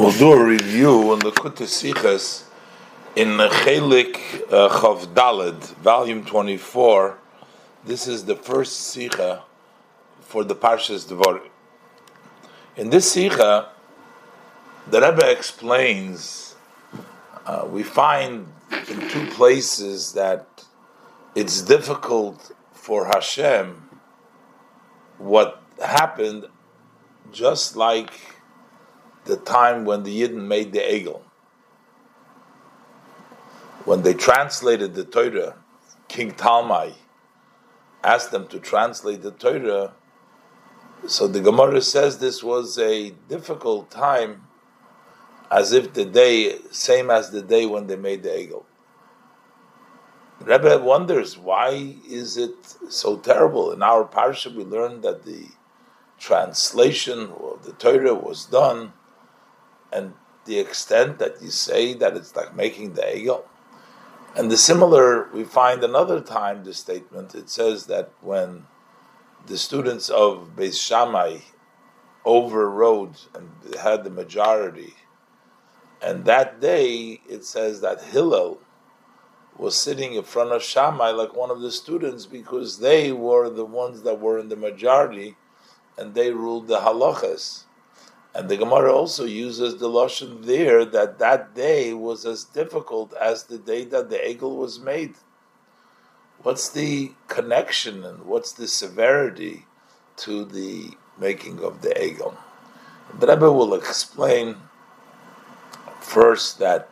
We'll do a review on the Kutei Sichos in Chelek Chav Daled, volume 24. This is the first Sicha for the Parshas Dvarim. In this Sicha, the Rebbe explains, we find in two places that it's difficult for Hashem what happened, just like the time when the Yidden made the Egel. When they translated the Torah, King Talmai asked them to translate the Torah. So the Gemara says this was a difficult time, as if the day, same as the day when they made the Egel. Rebbe wonders, why is it so terrible? In our parsha we learned that the translation of the Torah was done, and the extent that you say that it's like making the Egel. And the similar, we find another time the statement, it says that when the students of Beis Shammai overrode and had the majority, and that day it says that Hillel was sitting in front of Shammai like one of the students, because they were the ones that were in the majority and they ruled the halachas. And the Gemara also uses the Lashon there that that day was as difficult as the day that the Egel was made. What's the connection and what's the severity to the making of the Egel? The Rebbe will explain first that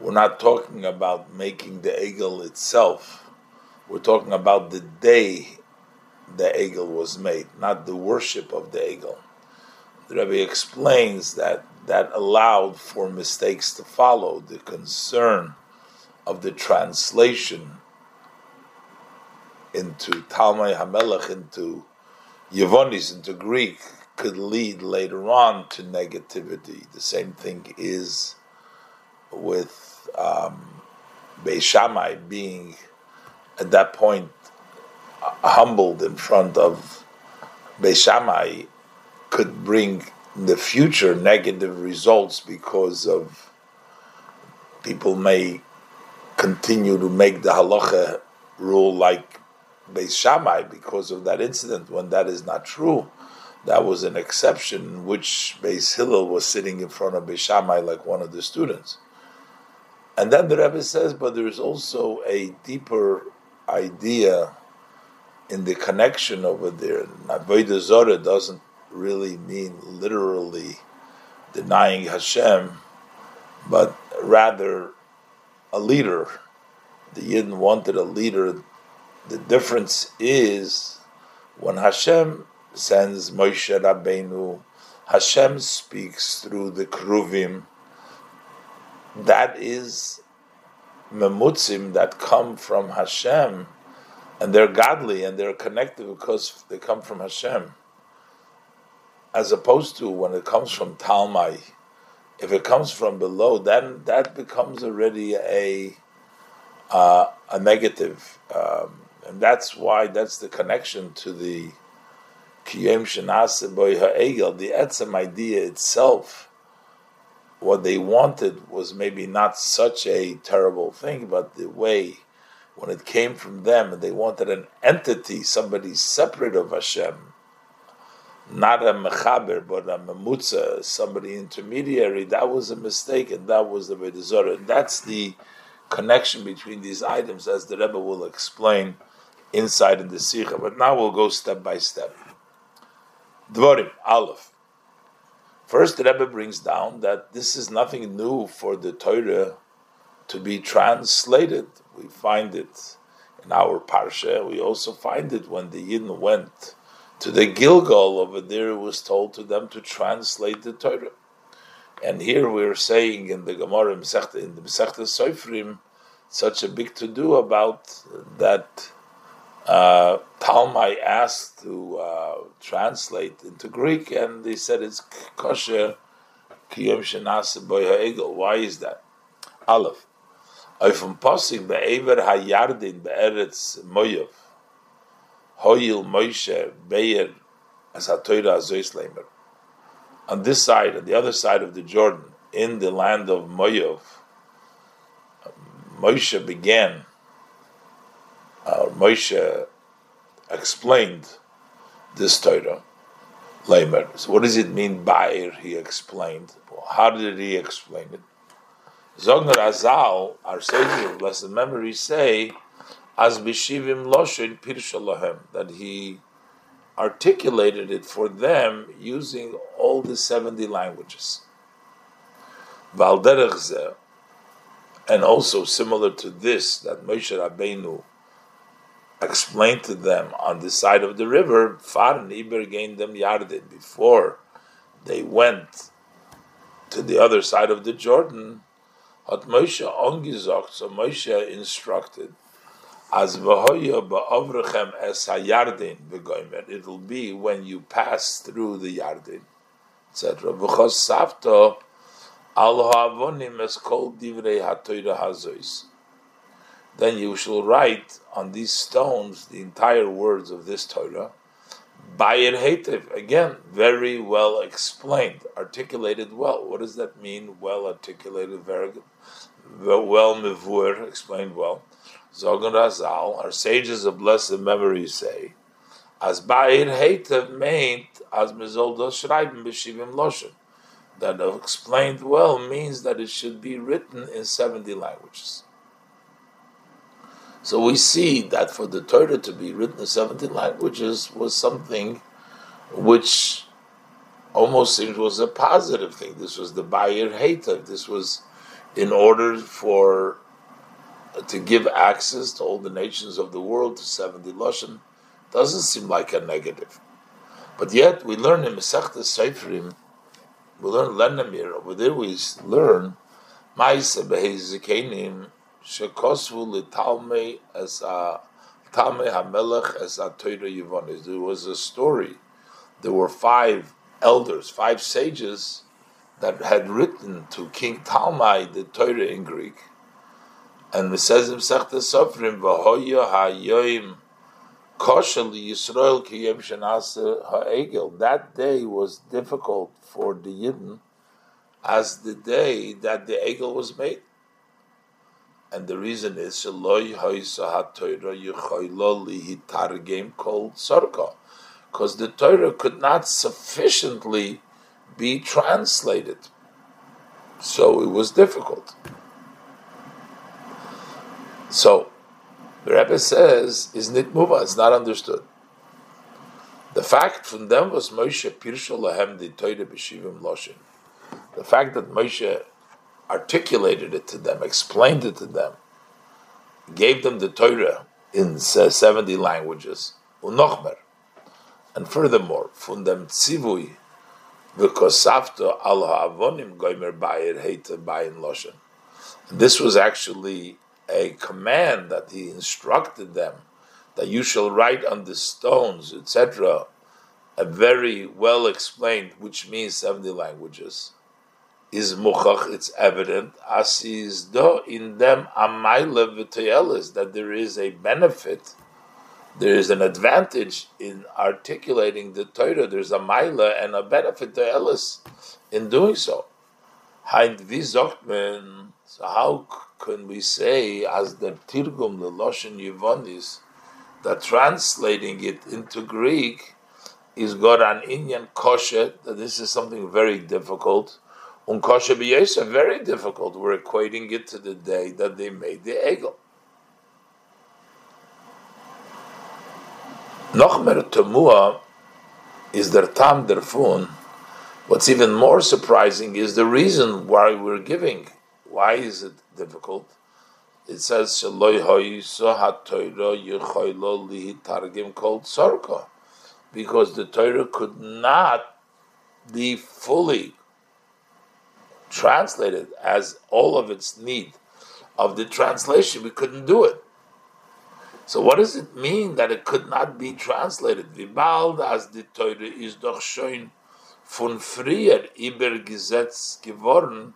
we're not talking about making the Egel itself. We're talking about the day the Egel was made, not the worship of the Egel. The Rebbe explains that that allowed for mistakes to follow. The concern of the translation into Talmai HaMelech, into Yevonis, into Greek, could lead later on to negativity. The same thing is with Beis Shammai being at that point humbled in front of Beis Shammai, could bring in the future negative results, because of people may continue to make the halacha rule like Beis Shammai because of that incident, when that is not true. That was an exception in which Beis Hillel was sitting in front of Beis Shammai like one of the students. And then the Rebbe says, but there is also a deeper idea in the connection over there. Avodah Zarah doesn't really mean literally denying Hashem, but rather a leader. The Yidden wanted a leader. The difference is when Hashem sends Moshe Rabbeinu, Hashem speaks through the Kruvim. That is memutzim that come from Hashem, and they're godly and they're connected because they come from Hashem. As opposed to when it comes from Talmai, if it comes from below, then that becomes already a negative, and that's why that's the connection to the Kiyem Shenase Boy HaEgel. The Etzem idea itself, what they wanted was maybe not such a terrible thing, but the way when it came from them, and they wanted an entity, somebody separate of Hashem. Not a mechaber, but a memutza, somebody intermediary. That was a mistake, and that was the Avodah Zarah. That's the connection between these items, as the Rebbe will explain inside in the Sicha. But now we'll go step by step. Dvorim, Aleph. First, the Rebbe brings down that this is nothing new for the Torah to be translated. We find it in our Parsha. We also find it when the Yidden went to the Gilgal over there, it was told to them to translate the Torah. And here we're saying in the Gemara, in the Masechta Soferim, such a big to-do about that Talmai asked to translate into Greek, and they said it's kosher, kiyom shenase boy ha'egel. Why is that? Aleph. Oifum posig be'ever ha'yardin be'eretz moyev. Hoyil Moshe Beyer as HaToyra Azois Leimer. on this side, on the other side of the Jordan, in the land of Moab, Moshe began, Moshe explained this Torah. So what does it mean, Bair? He explained. How did he explain it? Zogner Azal, our sages of blessed memory, say, "As b'shivim loshen pirsha lahem," that he articulated it for them using all the 70 languages. Val derech zeh, and also similar to this, that Moshe Rabbeinu explained to them on the side of the river, far niber geindem yarden, before they went to the other side of the Jordan. Hat Moshe angesagt, so Moshe instructed, as v'hoya ba'avrechem es hayarden v'goymer, it will be when you pass through the Yarden, etc. V'chos savto al ha'avonim es kol divrei ha'toyra hazois. Then you shall write on these stones the entire words of this Torah, Bayer Heitev, again, very well explained, articulated well. What does that mean, well articulated, very well mevur, explained well? Zogun Razal, our sages of blessed memory say, as Bayer Heitev meant, as Mezoldos Shreiben B'Shivim Loshen, that explained well means that it should be written in 70 languages. So we see that for the Torah to be written in 17 languages was something which almost seems was a positive thing. This was the Bayer Heitev. This was in order for to give access to all the nations of the world to 70 Lashon. Doesn't seem like a negative. But yet we learn in Masechta Soferim, we learn Lenamir, over there we learn Ma'ase B'Hei Zakenim, Shekosvu l'Talmei as a Talmei HaMelech as a Torah Yevonis. There was a story. There were 5 elders, 5 sages that had written to King Talmai the Torah in Greek, and it says in Masechta Soferim, "V'hoya hayoyim koshel Yisrael ki yom shenase haEgel." That day was difficult for the Yidden, as the day that the Egel was made. And the reason is because the Torah could not sufficiently be translated, so it was difficult. So the Rebbe says, "Is nitmuva? It's not understood." The fact from them was Moshe pirsha lahem the Torah b'shivim loshin. The fact that Moshe articulated it to them, explained it to them, gave them the Torah in 70 languages, unochmer, and furthermore, fun dem tzivui v'kosavto al ha'avonim goymer ba'ir heita ba'in loshen. This was actually a command that he instructed them, that you shall write on the stones, etc., a very well explained, which means 70 languages. Is muchach, it's evident, asis do in them amayla v'toyelis, that there is a benefit, there is an advantage in articulating the Torah, there's a mayla and a benefit toyelis in doing so. So how can we say, as the tirgum, the Loshen Yevonis, that translating it into Greek is got an inyan kosher, that this is something very difficult, Unkosher b'yosef, very difficult. We're equating it to the day that they made the Egel. Nochmer Temua is der tam der fun. What's even more surprising is the reason why we're giving. Why is it difficult? It says Sheloi hoiso ha'Torah yechoilo lihitargim kol tzorko, because the Torah could not be fully translated as all of its need of the translation. We couldn't do it. So what does it mean that it could not be translated? Vibald as the Torah is doch schon von früher übergesetzt geworden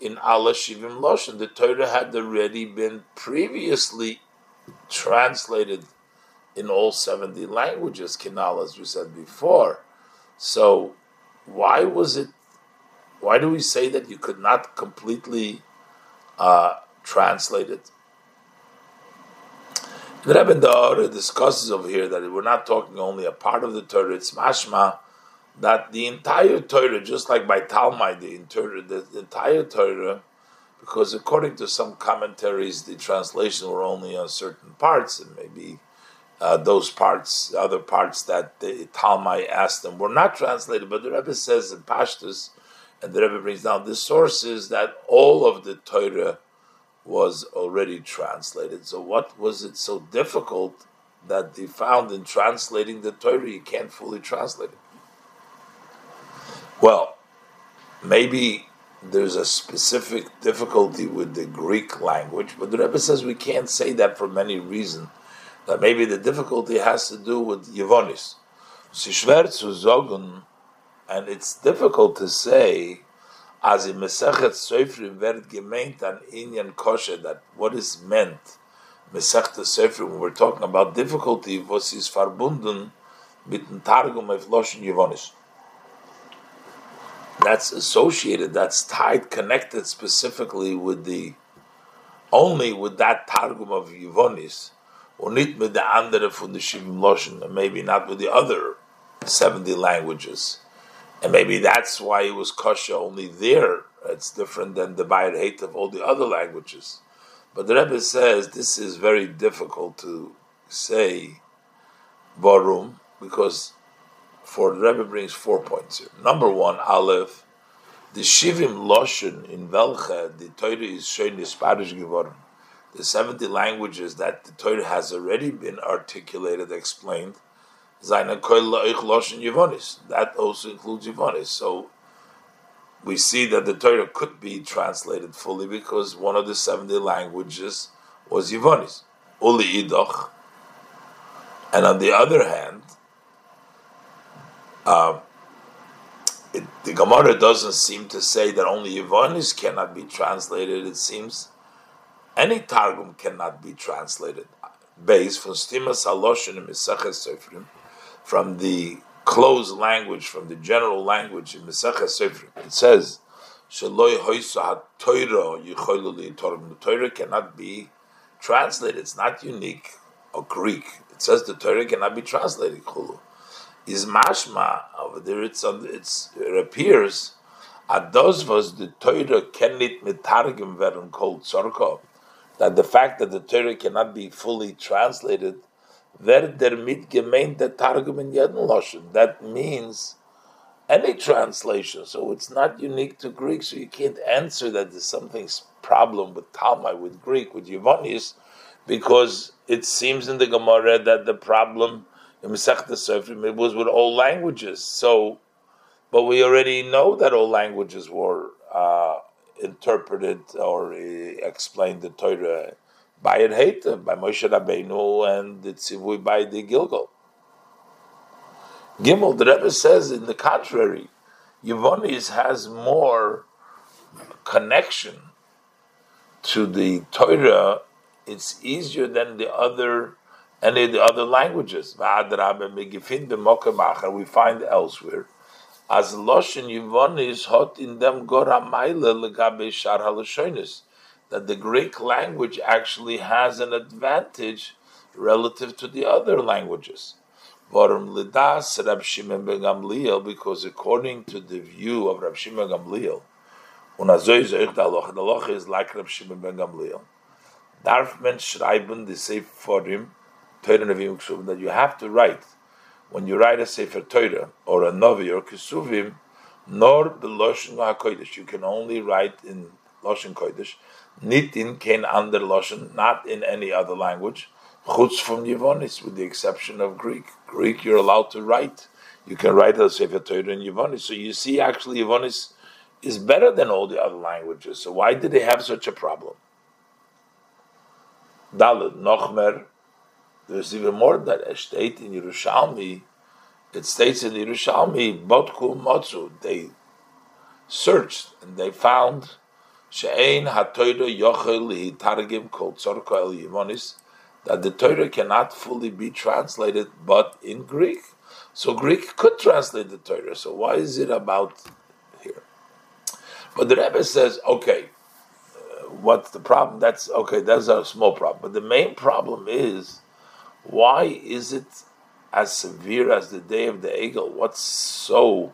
in alle Shivim Loshen. The Torah had already been previously translated in all 70 languages, kinal, as we said before. So why was it? Why do we say that you could not completely translate it? The Rebbe in the Orah discusses over here that we're not talking only a part of the Torah. It's mashma that the entire Torah, just like by Talmai, the entire Torah, because according to some commentaries, the translation were only on certain parts, and maybe those parts, other parts that the Talmai asked them were not translated. But the Rebbe says in Pashtus, and the Rebbe brings down the sources, that all of the Torah was already translated. So what was it so difficult that they found in translating the Torah? You can't fully translate it. Well, maybe there's a specific difficulty with the Greek language, but the Rebbe says we can't say that for many reasons. That maybe the difficulty has to do with Yevonis. And it's difficult to say, as in Masechta Soferim wird gemeint an Inyan Kosher, that what is meant, Masechta Soferim, when we're talking about difficulty, was is verbunden mit dem Targum of Lashon Yevonis. That's associated, that's tied, connected specifically with the, only with that Targum of Yevonis, or not with the andere von the Shivim Lashon, and maybe not with the other 70 languages. And maybe that's why it was kosher only there. It's different than the Bayit Hate of all the other languages. But the Rebbe says this is very difficult to say, Barum, because for the Rebbe brings 4 points here. Number one, Aleph, the Shivim Loshen in Velcha, the Torah is Shein Nisparish Gevorim. The 70 languages that the Torah has already been articulated, explained, that also includes Yevonis. So we see that the Torah could be translated fully because one of the 70 languages was Yevonis. Uli Idoch. And on the other hand, the Gemara doesn't seem to say that only Yevonis cannot be translated. It seems any Targum cannot be translated. Based from Stimas HaLoshen in Masechta Soferim, from the closed language, from the general language in Masechta Soferim, it says, the Torah cannot be translated. It's not unique or Greek. It says the Torah cannot be translated. Is mashma over there? It appears adosvos the Torah cannot mitargim verum called tzorko. That the fact that the Torah cannot be fully translated, that means any translation. So it's not unique to Greek. So you can't answer that there's something's problem with Talmai, with Greek, with Yevonis, because it seems in the Gemara that the problem in Masechta Soferim was with all languages. So, but we already know that all languages were interpreted or explained the Torah by Bayit Hate, by Moshe Rabbeinu, and the Tzivui by the Gilgal. Gimel, the Rebbe says, in the contrary, Yevonis has more connection to the Torah. It's easier than any of the other languages. We find elsewhere as Loshen Yevonis hot in them Gora Maile legabe Shar HaLoshonis, that the Greek language actually has an advantage relative to the other languages. Vorum Lidas Rab Shimon ben Gamliel, because according to the view of Rab Shimon ben Gamliel, Unazoy is like Rab Shimon ben Gamliel. Darf men schreiben the Sefer Forim Torah Neviim Ksuvim, that you have to write. When you write a Sefer Torah or a Novi or Kesuvim, nor the Loshen HaKodesh, you can only write in Loshen Kodesh, nit in kein ander Loshen, not in any other language, chutz from Yevonis, with the exception of Greek. Greek you're allowed to write. You can write a Sefer Torah in Yevonis. So you see, actually, Yevonis is better than all the other languages. So why did they have such a problem? Daled, Nochmer. There's even more that a state in Yerushalmi, it states in Yerushalmi, Botku Motzu, they searched and they found She'ein HaToyra Yochel Lihitargim Kol Tzorko El Yevonis, that the Torah cannot fully be translated but in Greek. So Greek could translate the Torah, so why is it about here? But the Rebbe says, okay, what's the problem? That's a small problem. But the main problem is, why is it as severe as the day of the Egel? What's so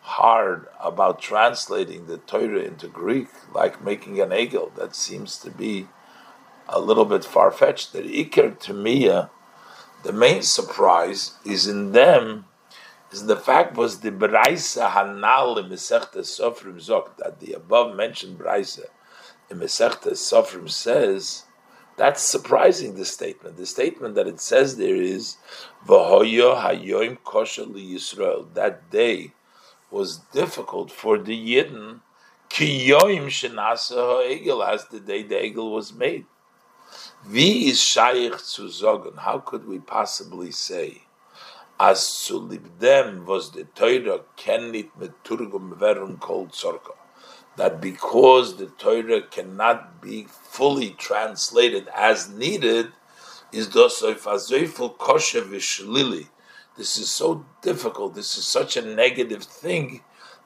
hard about translating the Torah into Greek, like making an Egel? That seems to be a little bit far-fetched. The Iker Tamiya, the main surprise is in them, is the fact was the Braysa Hanal in Masechta Soferim Zok, that the above-mentioned Braysa in Masechta Soferim says, that's surprising, the statement. The statement that it says there is, V'hoyo hayoim kosher liyisrael, that day was difficult for the Yidden, ki yoim shenasa ha'egel, as the day the Egel was made. Vi is shayich zu zogen. How could we possibly say, as zu libdem was the Torah kennit meturgum verum kol tzorko, that because the Torah cannot be fully translated as needed, is dosoifazoiful kosher vishlili. This is so difficult. This is such a negative thing.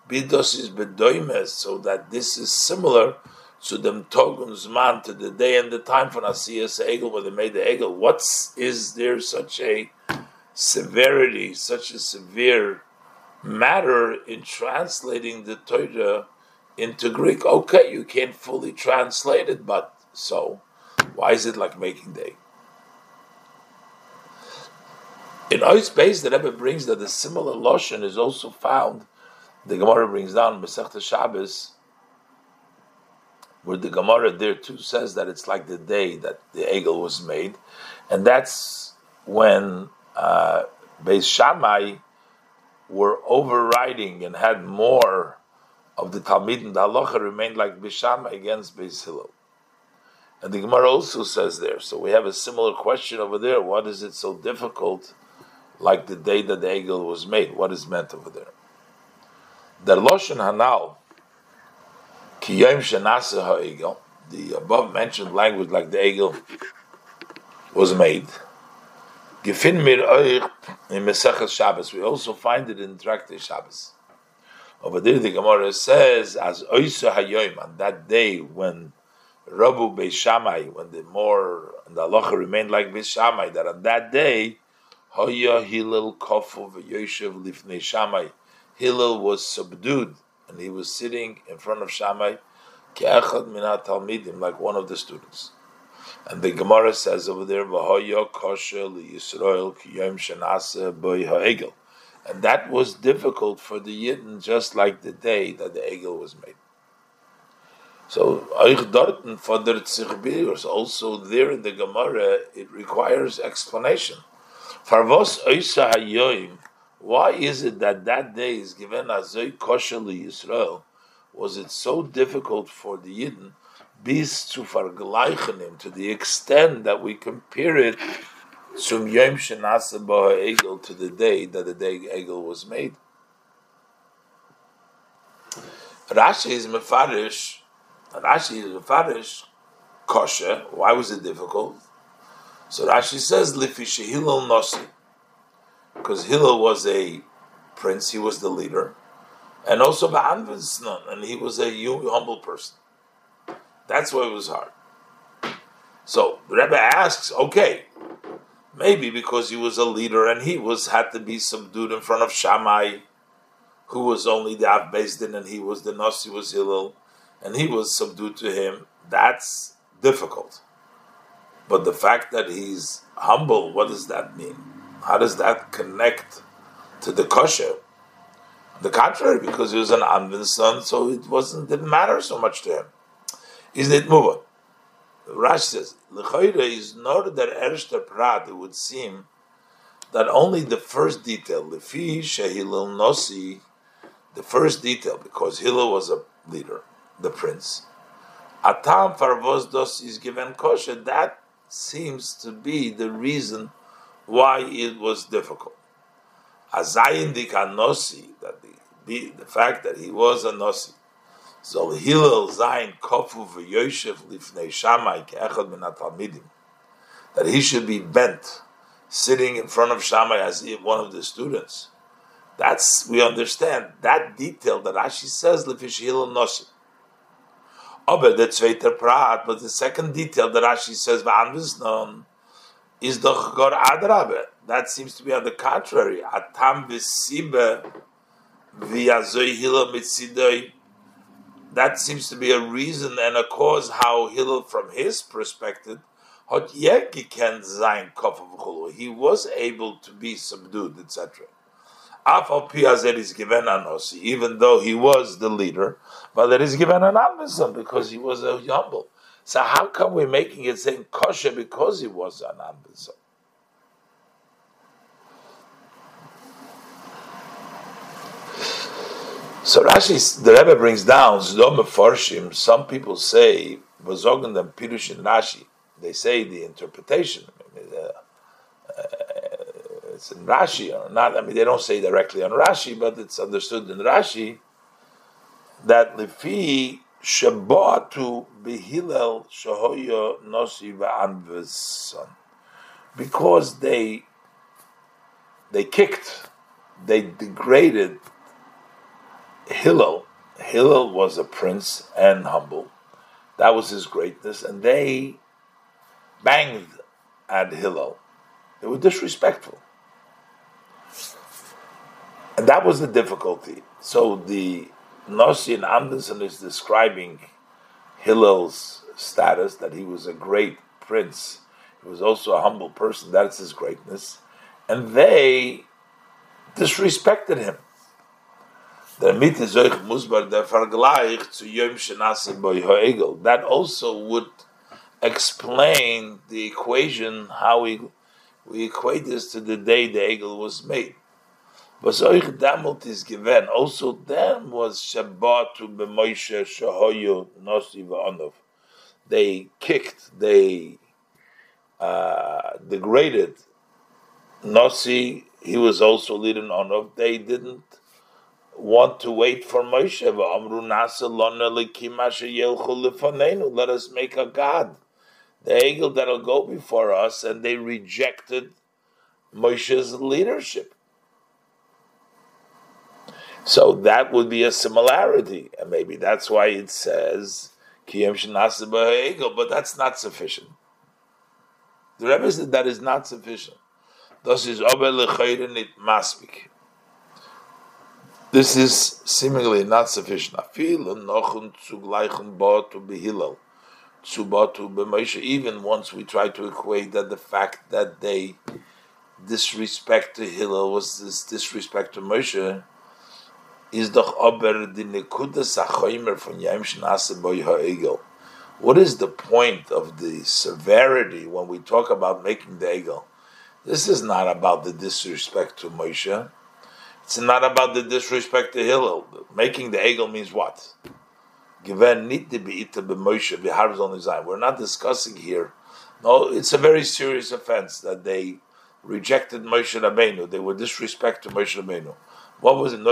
Bidos is bedoimes, so that this is similar to them togun's man, to the day and the time for Nasiyas Egel, when they made the Egel. What is there such a severity, such a severe matter in translating the Torah into Greek? Okay, you can't fully translate it, but so why is it like making day? In Ois Beis, the Rebbe brings that a similar Lashon is also found. The Gemara brings down Masechta Shabbos, where the Gemara there too says that it's like the day that the Egel was made, and that's when Beis Shammai were overriding and had more of the Talmid, and the Halacha remained like Beis Shammai against Beis Hillel. And the Gemara also says there, so we have a similar question over there, what is it so difficult like the day that the Egel was made? What is meant over there? The Lashon Hanal, the above mentioned language, like the Egel was made. We also find it in Tractate Shabbos. Over there, the Gemara says, as on that day when Rabbu Beis Shammai, when the more and the halacha remained like Beis Shammai, that on that day, Hillel was subdued. And he was sitting in front of Shammai, ke'echad min ha'talmidim, like one of the students. And the Gemara says over there, v'hoyo kosher li'Yisrael ki'yom shenaseh boi ha'egel. And that was difficult for the Yidden, just like the day that the Egel was made. So, euch dorten fordert sich biur, also there in the Gemara, it requires explanation. Farvos oisa hayoim, why is it that that day is given as a kosher Yisrael? Was it so difficult for the Yidden, bis zu vergleichen, to the extent that we compare it zum Yom Shenase B'Ha'Egel, to the day that the day Egel was made? Rashi is mefarish kosher. Why was it difficult? So Rashi says lifi shehilal nosi, because Hillel was a prince, he was the leader, and also Ba'anvinsnon, and he was a humble person. That's why it was hard. So the Rebbe asks, okay, maybe because he was a leader and he was had to be subdued in front of Shammai, who was only the Av Beis Din, and he was the Nasi, was Hillel, and he was subdued to him. That's difficult. But the fact that he's humble, what does that mean? How does that connect to the kosher? On the contrary, because he was an Anvin's son, so it didn't matter so much to him. Isn't it moving? Rashi says, L'choyre is not der erste prat. It would seem that only the first detail, Lefi shehilil nosi, the first detail, because Hillel was a leader, the prince. Atam farvos dos is given kosher. That seems to be the reason why it was difficult. Azayin dika nosi, that the fact that he was a nosi. So Hillel zayin kofu v'yoshev lifnei Shammai ke'echad min ha'talmidim, that he should be bent, sitting in front of Shammai as one of the students. That's, we understand, that detail that Rashi says, Lefish Hillel Noshim. But the second detail that Rashi says, V'an is the Chagor Adrabe. That seems to be on the contrary. Atam V'sibe V'yazoi Hillel Mitzidoi. That seems to be a reason and a cause how Hillel, from his perspective, he was able to be subdued, etc. Even though he was the leader, but that is given an amazon because he was a humble. So how come we're making it saying kosher because he was an amazon? So Rashi, the Rebbe brings down Zdom Meforshim. Some people say Vazogan and Pirush and Rashi. They say the interpretation. I mean, it's in Rashi or not. I mean, they don't say directly on Rashi, but it's understood in Rashi that Lefi Shabatu Behilel Shahoyo Nosi Va'anveson, because they kicked, they degraded Hillel. Hillel was a prince and humble. That was his greatness, and they banged at Hillel. They were disrespectful. And that was the difficulty. So the Nasi and Amundsen is describing Hillel's status, that he was a great prince. He was also a humble person. That's his greatness. And they disrespected him. That also would explain the equation, how we equate this to the day the Egel was made. Also then was Shabbat to B'Moshe Shahoyu Nosi V'Onov. They kicked, they degraded Nosi. He was also leading Onov. They didn't want to wait for Moshe. Amru Nasa Lona Lekim Asher Yelchu Lefanenu. Let us make a God, the eagle that'll go before us, and they rejected Moshe's leadership. So that would be a similarity, and maybe that's why it says Kiyem Shenaseh B'Egel, but that's not sufficient. The Rebbe said that is not sufficient. This is Ober L'Chayrin Nit Maspik. This is seemingly not sufficient. Afilu Nochun Zugleichen Bo to Behilel. Even once we try to equate that the fact that they disrespect to Hillel was this disrespect to Moshe, is doch aber die Nekuda sachoimer von Yom Shnase Boy HaEgel. What is the point of the severity when we talk about making the Egel? This is not about the disrespect to Moshe. It's not about the disrespect to Hillel. Making the Egel means what? We're not discussing here. No, it's a very serious offense that they rejected Moshe Rabbeinu. They were disrespectful to Moshe Rabbeinu. What was it?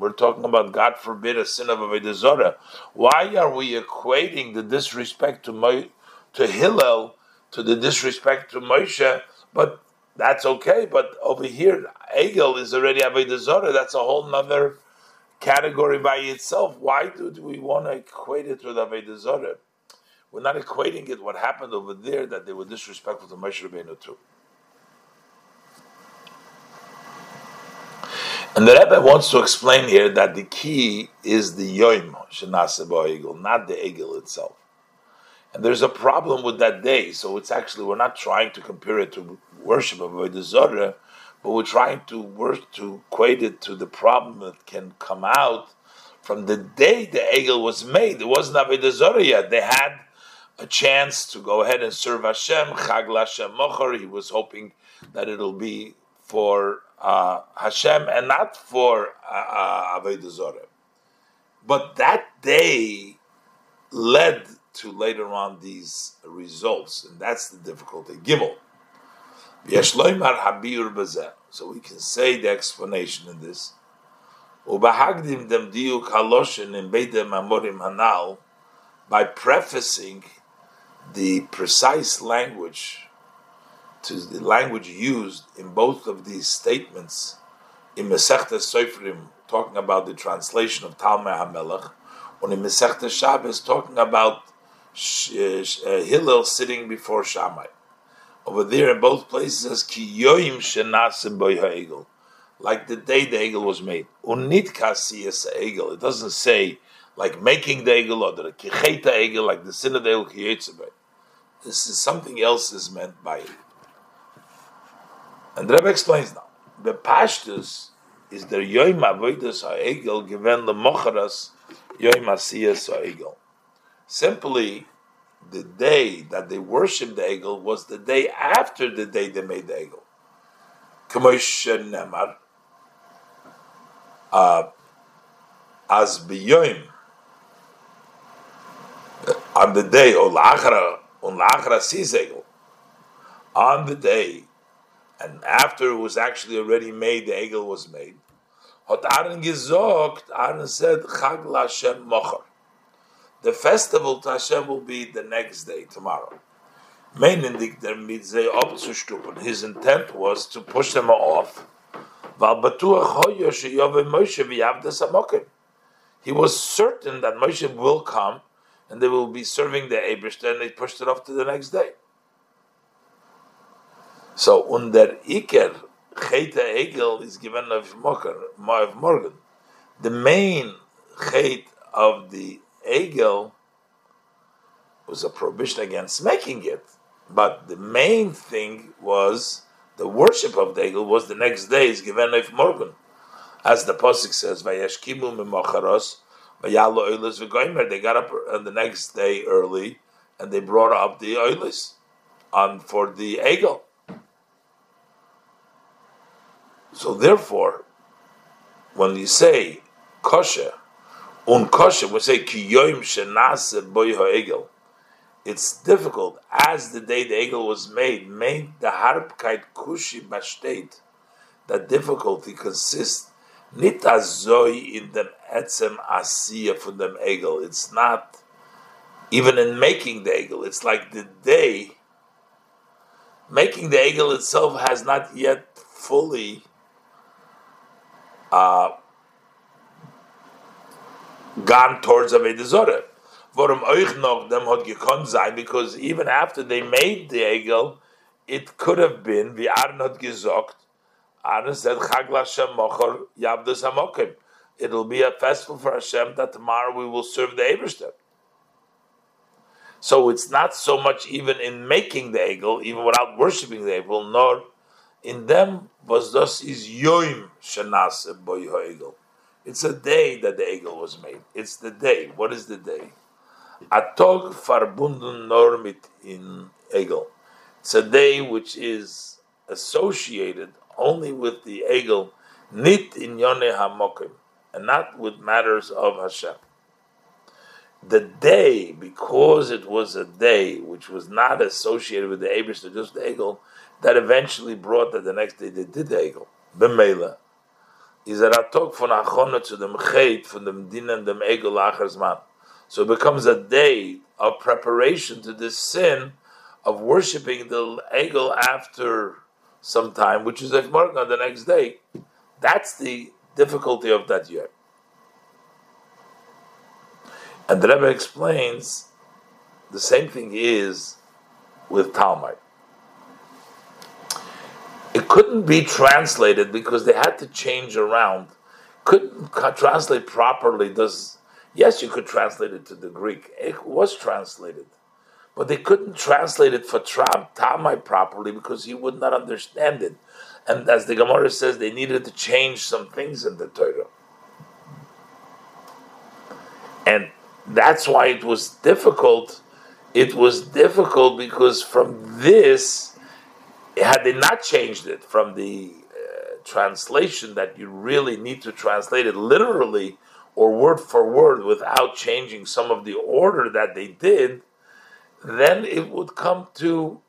We're talking about, God forbid, a sin of Avodah Zarah. Why are we equating the disrespect to Hillel to the disrespect to Moshe? But that's okay. But over here, Egel is already Avodah Zarah. That's a whole nother category by itself. Why do we want to equate it with Avodah Zarah? We're not equating it. What happened over there, that they were disrespectful to Moshe Rabbeinu too. And the Rebbe wants to explain here that the key is the Yom Shenaseh B'Egel, not the Egel itself. And there's a problem with that day, so it's actually, we're not trying to compare it to worship of Avodah Zarah, but we're trying to work to equate it to the problem that can come out from the day the Egel was made. It wasn't Avodah Zarah yet. They had a chance to go ahead and serve Hashem. Chag L'Hashem Mocher. He was hoping that it'll be for Hashem and not for Avodah Zarah. But that day led to later on these results, and that's the difficulty. Gimel. So we can say the explanation in this. By prefacing the precise language So the language used in both of these statements in Masechta Soferim, talking about the translation of Talmai HaMelech, or in Masechta Shabbos, talking about Hillel sitting before Shammai. Over there, in both places, Ki Yoim Shenasim Boy HaEgel, like the day the Egel was made. Unit Kasiyas Egel. It doesn't say like making the Egel or the Kicheta Egel, like the sin of the Egel Kiyetzebay. This is something else is meant by it. And the Rebbe explains now. The Pashtus is the Yoim Avodas HaEgel given the Mocharas Yoim Asiyas HaEgel. Simply, the day that they worshipped the Egel was the day after the day they made the Egel. K'moshe Nemar, as b'yoyim, on the day, on l'achra sees Egel, on the day, and after it was actually already made, the Egel was made, hot Aaron gezogt, Aaron said, Chag L'Hashem mochar. The festival to Hashem will be the next day, tomorrow. His intent was to push them off. He was certain that Moshe will come and they will be serving the Eibishter, and they pushed it off to the next day. So, under Iker, Cheta Egel is given of Morgan. The main Chet of the Egel was a prohibition against making it, but the main thing was the worship of the Egel was the next day is given if morgen, as the pasuk says, "Vayashkimu memocharos, vayalo oilis v'goymer." They got up on the next day early, and they brought up the oilis on for the Egel. So therefore, when you say kosher. Unkosher, we say ki yoim shenase boy ha'egel. It's difficult as the day the Egel was made the harbkeit kushi bashteit. That difficulty consists nit azoi in dem etzem asiya from dem Egel. It's not even in making the Egel. It's like the day making the Egel itself has not yet fully. Gone towards Avodah Zarah. Vorum euch noch dem hat gekon sein, because even after they made the Egel, it could have been the Aaron had gesagt. Aaron said, "Chag L'Hashem mochor yavdas hamokim." It will be a festival for Hashem that tomorrow we will serve the Eibishter. So it's not so much even in making the Egel, even without worshiping the Egel, nor in them was thus is yoim shenas boy ha'egel. It's a day that the Egel was made. It's the day. What is the day? Atog farbunden normit in Egel. It's a day which is associated only with the Egel, nit in yone hamokim, and not with matters of Hashem. The day, because it was a day which was not associated with the Eibishter, just the Egel, that eventually brought that the next day they did the Egel. B'meila. Is a talk from Achona to the Mcheit from the Medina and the Egel Achersman. So it becomes a day of preparation to this sin of worshipping the Egel after some time, which is Efmorgan the next day. That's the difficulty of that year. And the Rebbe explains the same thing is with Talmai. It couldn't be translated because they had to change around. Couldn't translate properly. Yes, you could translate it to the Greek. It was translated. But they couldn't translate it for Talmai properly because he would not understand it. And as the Gemara says, they needed to change some things in the Torah. And that's why it was difficult. It was difficult because from this... Had they not changed it from the translation that you really need to translate it literally or word for word without changing some of the order that they did, then it would come to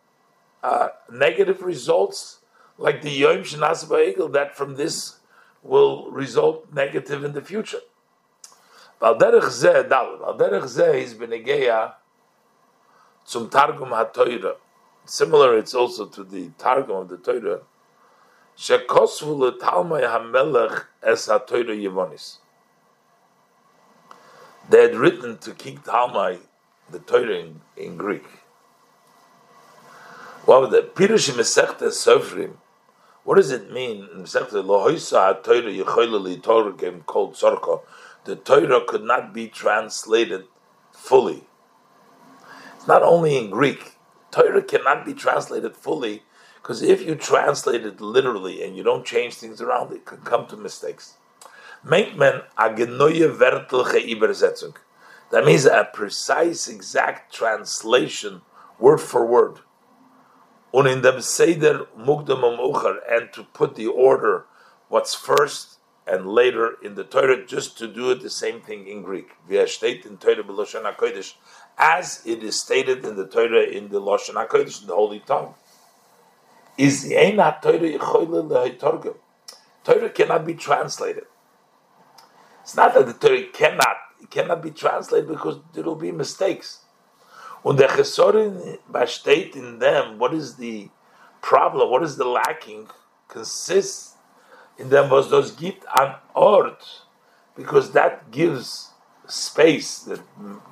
negative results like the Yom Shenas Ba'egel, that from this will result negative in the future. Balderech Zeh, David, Balderech Zeh is Benegeya Zum Targum HaToyra. Similar, it's also to the Targum of the Torah. Shekosvu leTalmai haMelech es haToyra Yevonis. They had written to King Talmai the Torah in Greek. What was that? Pirush Masechta Soferim. What does it mean? The Torah could not be translated fully. It's not only in Greek. Torah cannot be translated fully because if you translate it literally and you don't change things around, it can come to mistakes. That means a precise, exact translation, word for word. And to put the order, what's first and later in the Torah, just to do it the same thing in Greek. As it is stated in the Torah in the Lashon HaKodesh, in the Holy Tongue. Torah cannot be translated. It's not that the Torah cannot. It cannot be translated because there will be mistakes. When the chesorin bastate in them, what is the problem? What is the lacking? Consists in them was those gift an ort, because that gives space, that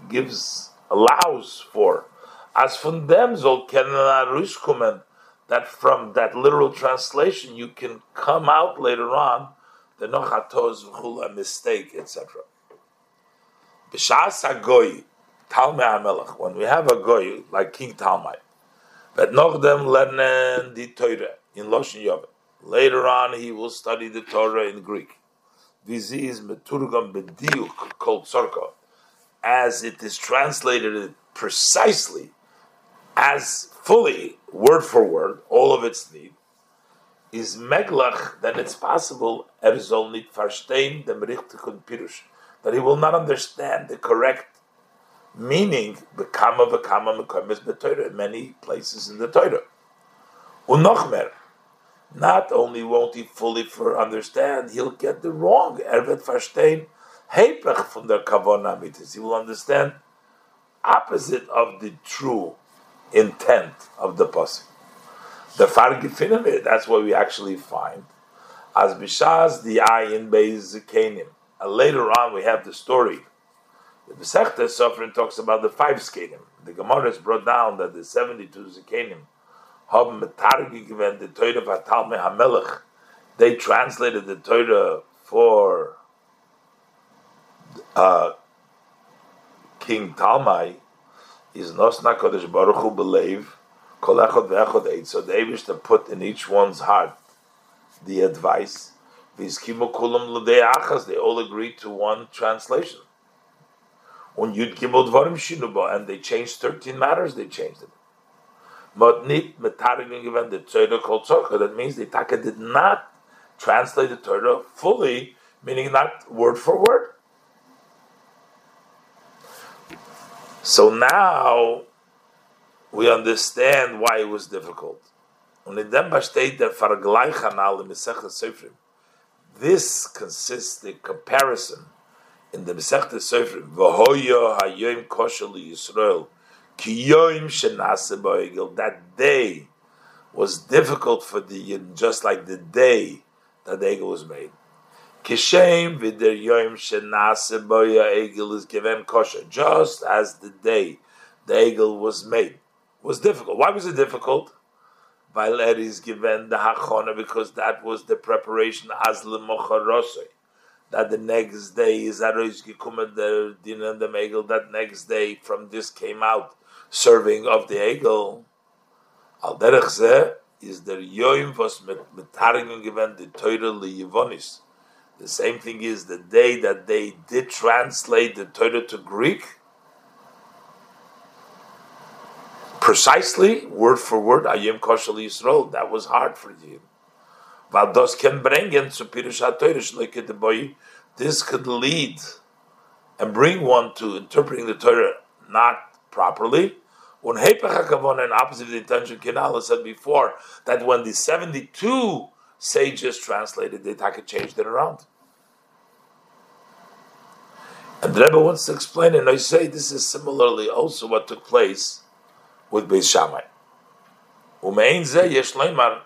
gives allows for as from them zol kenaruskumen, that from that literal translation you can come out later on the nochatos v'chula mistake, etc. B'shas hagoy. When we have a goy like King Talmai, but noch dem lernen di Torah in Loshen Yovel. Later on, he will study the Torah in Greek. This is meturgam b'diuk called tzorko, as it is translated precisely, as fully word for word, all of its need is meglach. Then it's possible erzol nit verstehen dem richtigen pirush, that he will not understand the correct. Meaning, Bekama mekomis b'Torah, many places in the Torah. Unochmer, not only won't he fully understand, he'll get the wrong. Ervet verstehen, heipach from the kavona mitis. He will understand opposite of the true intent of the pasuk. The fargifinamir, that's what we actually find. As bishas the ayin beis zikanim. And later on, we have the story. The Masechta Soferim talks about the 5 zikanim. The Gemara has brought down that the 72 zikanim have metargig given the Torah of Talmei HaMelech. They translated the Torah for King Talmai. Is nosna kodesh baruch hu b'leiv kol echad ve'echad eit. So the Eibishter put in each one's heart the advice. V'izkimu kulam l'dei achas. They all agreed to one translation. And they changed 13 matters, they changed it. That means the Taka did not translate the Torah fully, meaning not word for word. So now we understand why it was difficult. This consists the comparison. In the Masechta Soferim, V'hoyo hayoyim kosher liYisrael, ki yoyim shenase ba'egel. That day was difficult for the Yidden, just like the day that the Egel was made. Kishem v'der yoyim shenase ba'egel is given kosher, just as the day the Egel was made was difficult. Why was it difficult? Weil er is given the hachona, because that was the preparation as lemochorosei. That the next day is the dinner and the Egel. That next day from this came out serving of the Egel. Al derech zeh is the yoyim vos metargim given the Torah liYevonis. The same thing is the day that they did translate the Torah to Greek, precisely word for word. Ayim kosher liYisrael. That was hard for you. This could lead and bring one to interpreting the Torah not properly. And opposite the intention, Kinala said before that when the 72 sages translated, they changed it around. And the Rebbe wants to explain, and I say this is similarly also what took place with Beis Shammai. And similar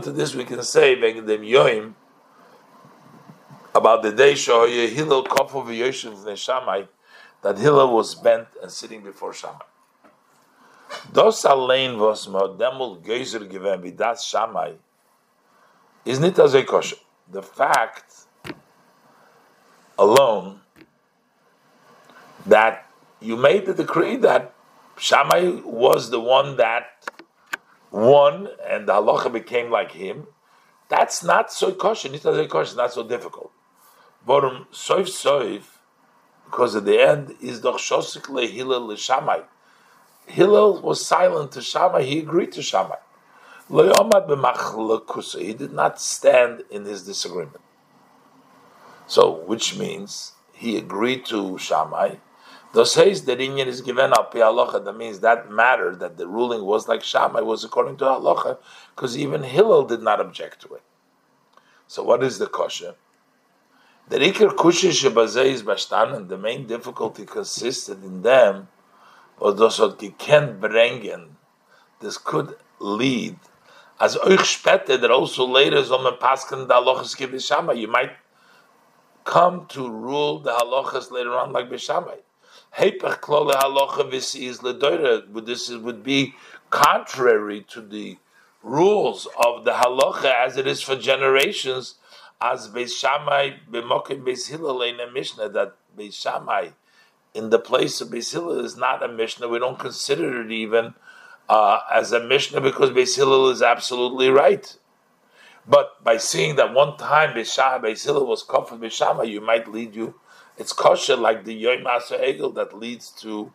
to this, we can say about the day that Hillel was bent and sitting before Shammai. Das allein was modemul geiser given with that Shammai is not as a kosher. The fact alone that you made the decree that Shammai was the one that won and the halacha became like him, that's not so kosher. It's not so difficult. Borum soif soif, because at the end is doch shosik lehillel l'shammai. Hillel was silent to Shammai. He agreed to Shammai. He did not stand in his disagreement. So, which means he agreed to Shammai. Thus says that inyan is given al pi halacha. That means that matter, that the ruling was like Shammai, was according to halacha, because even Hillel did not object to it. So, what is the kosher? The ikar kusha shebazeh is bashtan, and the main difficulty consisted in them. This could lead as that also later you might come to rule the halachas later on like Bishamai. This would be contrary to the rules of the halacha as it is for generations, as Beis Shammai b'mokim Beis Hillel in a Mishnah, that Beis Shammai in the place of Beis Hillel is not a Mishnah. We don't consider it even as a Mishnah because Beis Hillel is absolutely right. But by seeing that one time Beis Hillel was kafur Beis Shammai, you might lead you. It's kosher like the Yom Asa Egel that leads to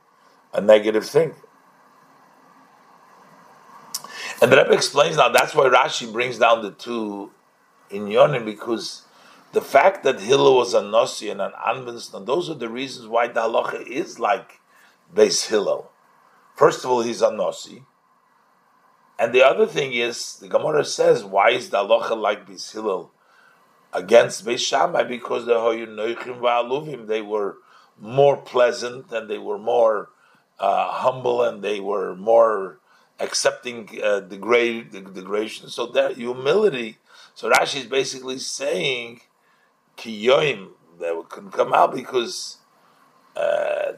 a negative thing. And the Rebbe explains now, that's why Rashi brings down the two in Yonim, because the fact that Hillel was a Nasi and an Anbenstan, those are the reasons why the halacha is like Beis Hillel. First of all, he's a Nasi. And the other thing is, the Gemara says, why is the halacha like Beis Hillel against Beis Shammai? Because they were more pleasant and they were more humble and they were more accepting degradation. So their humility. So Rashi is basically saying Kiyoim, that couldn't come out because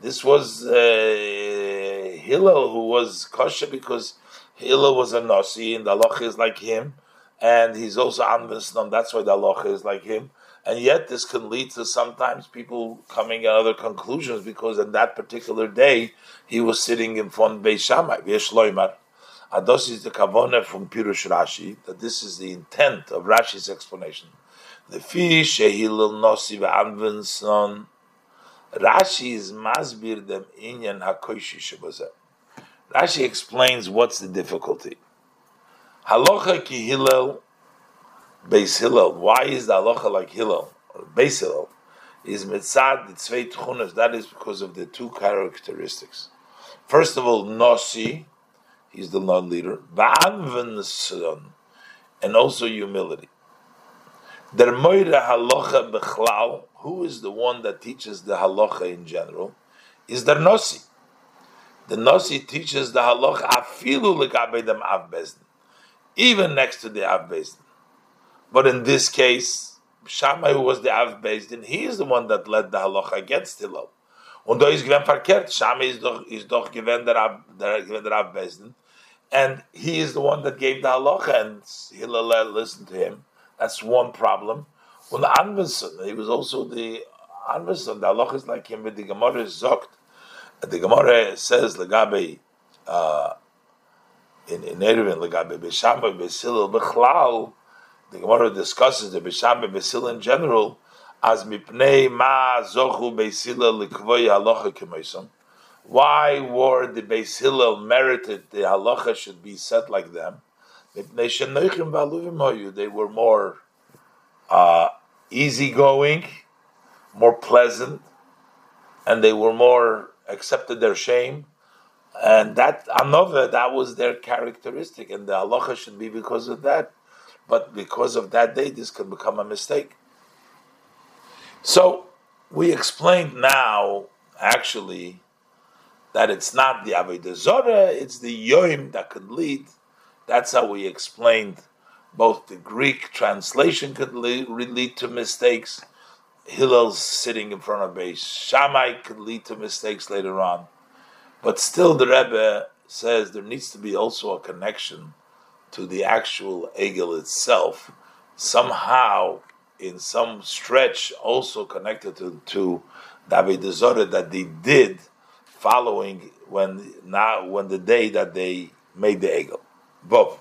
this was Hillel who was kosher because Hillel was a Nasi and the halacha is like him, and he's also Anvisnam, that's why the halacha is like him. And yet this can lead to sometimes people coming at other conclusions because on that particular day he was sitting in front of Beis Shammai, V'yesh loymar. Ados is the kavone from Pirush Rashi, that this is the intent of Rashi's explanation. The fish Hillel Nasi v'Anvinson. Rashi is masbir dem inyan hakoishi shebazeh. Rashi explains what's the difficulty. Halacha ki Hillel Beis Hillel. Why is the halacha like Hillel or Beis Hillel? Is mitzad the tzvei tchunas. That is because of the two characteristics. First of all, Nasi, he's the non-leader, va'anvinson, and also humility. Der moira halacha b'chlal, who is the one that teaches the halacha in general, is der Nasi. The Nasi teaches the halacha afilu l'kabeidam av bezdin, even next to the av bezdin. But in this case, Shammai, who was the av bezdin, he is the one that led the halacha against Hillel. Und da ist gewen verkehrt, Shammai ist doch gewen der av bezdin. And he is the one that gave the halacha, and Hillel listened to him. That's one problem. Well, the Anvinson, he was also the Anvinson. The halacha is like him, but the Gemara is zokt. The Gemara says, "Legabe in Erevin, legabe b'shamay b'silil b'chlal." The Gemara discusses the b'shamay b'silil in general as mipnei ma zochu b'silil likvoy halacha k'meisam. Why were the Beis Hillel merited the halacha should be set like them? They were more easygoing, more pleasant, and they were more accepted their shame, and that was their characteristic, and the halacha should be because of that. But because of that day, this could become a mistake. So we explained now, actually, that it's not the Avodah Zarah, it's the Yoim that could lead. That's how we explained both the Greek translation could lead to mistakes. Hillel's sitting in front of Beis Shammai could lead to mistakes later on. But still the Rebbe says there needs to be also a connection to the actual Egel itself, somehow, in some stretch, also connected to the Avodah Zarah that they did following when the day that they made the Egel. Both.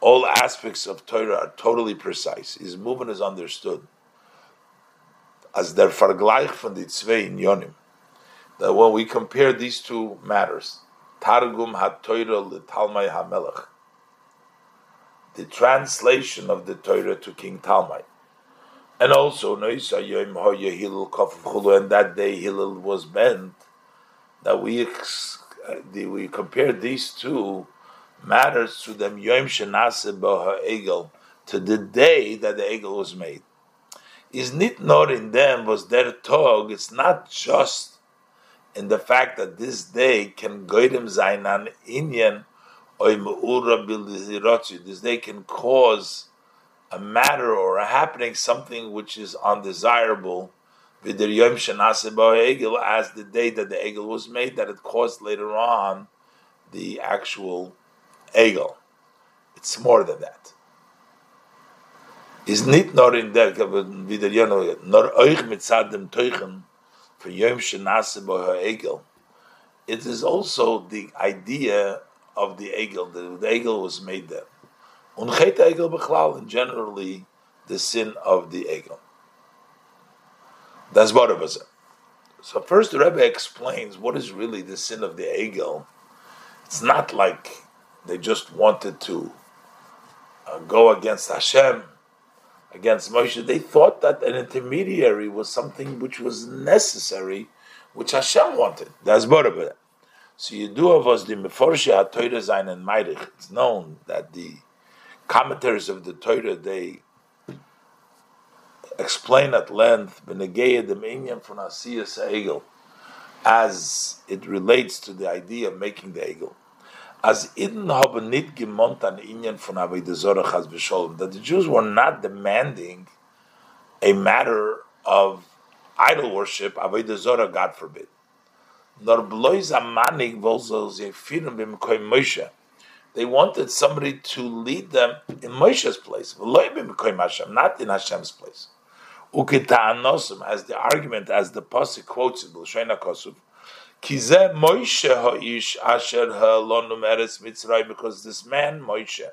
All aspects of Torah are totally precise. His movement is understood. As der Vergleich von die zwei Inyonim, that when we compare these two matters, Targum HaToyra leTalmai HaMelech, the translation of the Torah to King Talmai, and also and that day Hillel was bent, that we compare these two matters to them Yom Shenase Egel, to the day that the Egel was made. Is nit nor in them was their tog. It's not just in the fact that this day can goydem zayn an inyan oy meura bilizirotzi. This day can cause a matter or a happening, something which is undesirable, with the yom shenase ba'egel, as the day that the egel was made, that it caused later on the actual egel. It's more than that. Is nit nor in der wieder Jonah nor euch mit sadem teuchen for yom shenase ba'egel. It is also the idea of the egel. The egel was made there. Unchet egel bechlal, and generally the sin of the egel. That's what it was. So first the Rebbe explains what is really the sin of the egel. It's not like they just wanted to go against Hashem, against Moshe. They thought that an intermediary was something which was necessary, which Hashem wanted. That's Borobah. So Yidua was the Meforshe HaToyra Zayin and Meirich. It's known that the commentaries of the Torah, they explain at length B'negeya D'Minyan from Asiyas HaEgel, as it relates to the idea of making the Egel. As Yidden haben nicht gemont an Inyan von Avodah Zarah Chas V'Sholom, that the Jews were not demanding a matter of idol worship, Avodah Zarah, God forbid. Nor bloi zamanig v'ozol zefirim b'mkoy Moshe. They wanted somebody to lead them in Moshe's place, v'loi b'mkoy Hashem, not in Hashem's place. Ukita anosim, as the argument, as the pasuk quotes it, L'shein HaKosuv, because this man Moshe,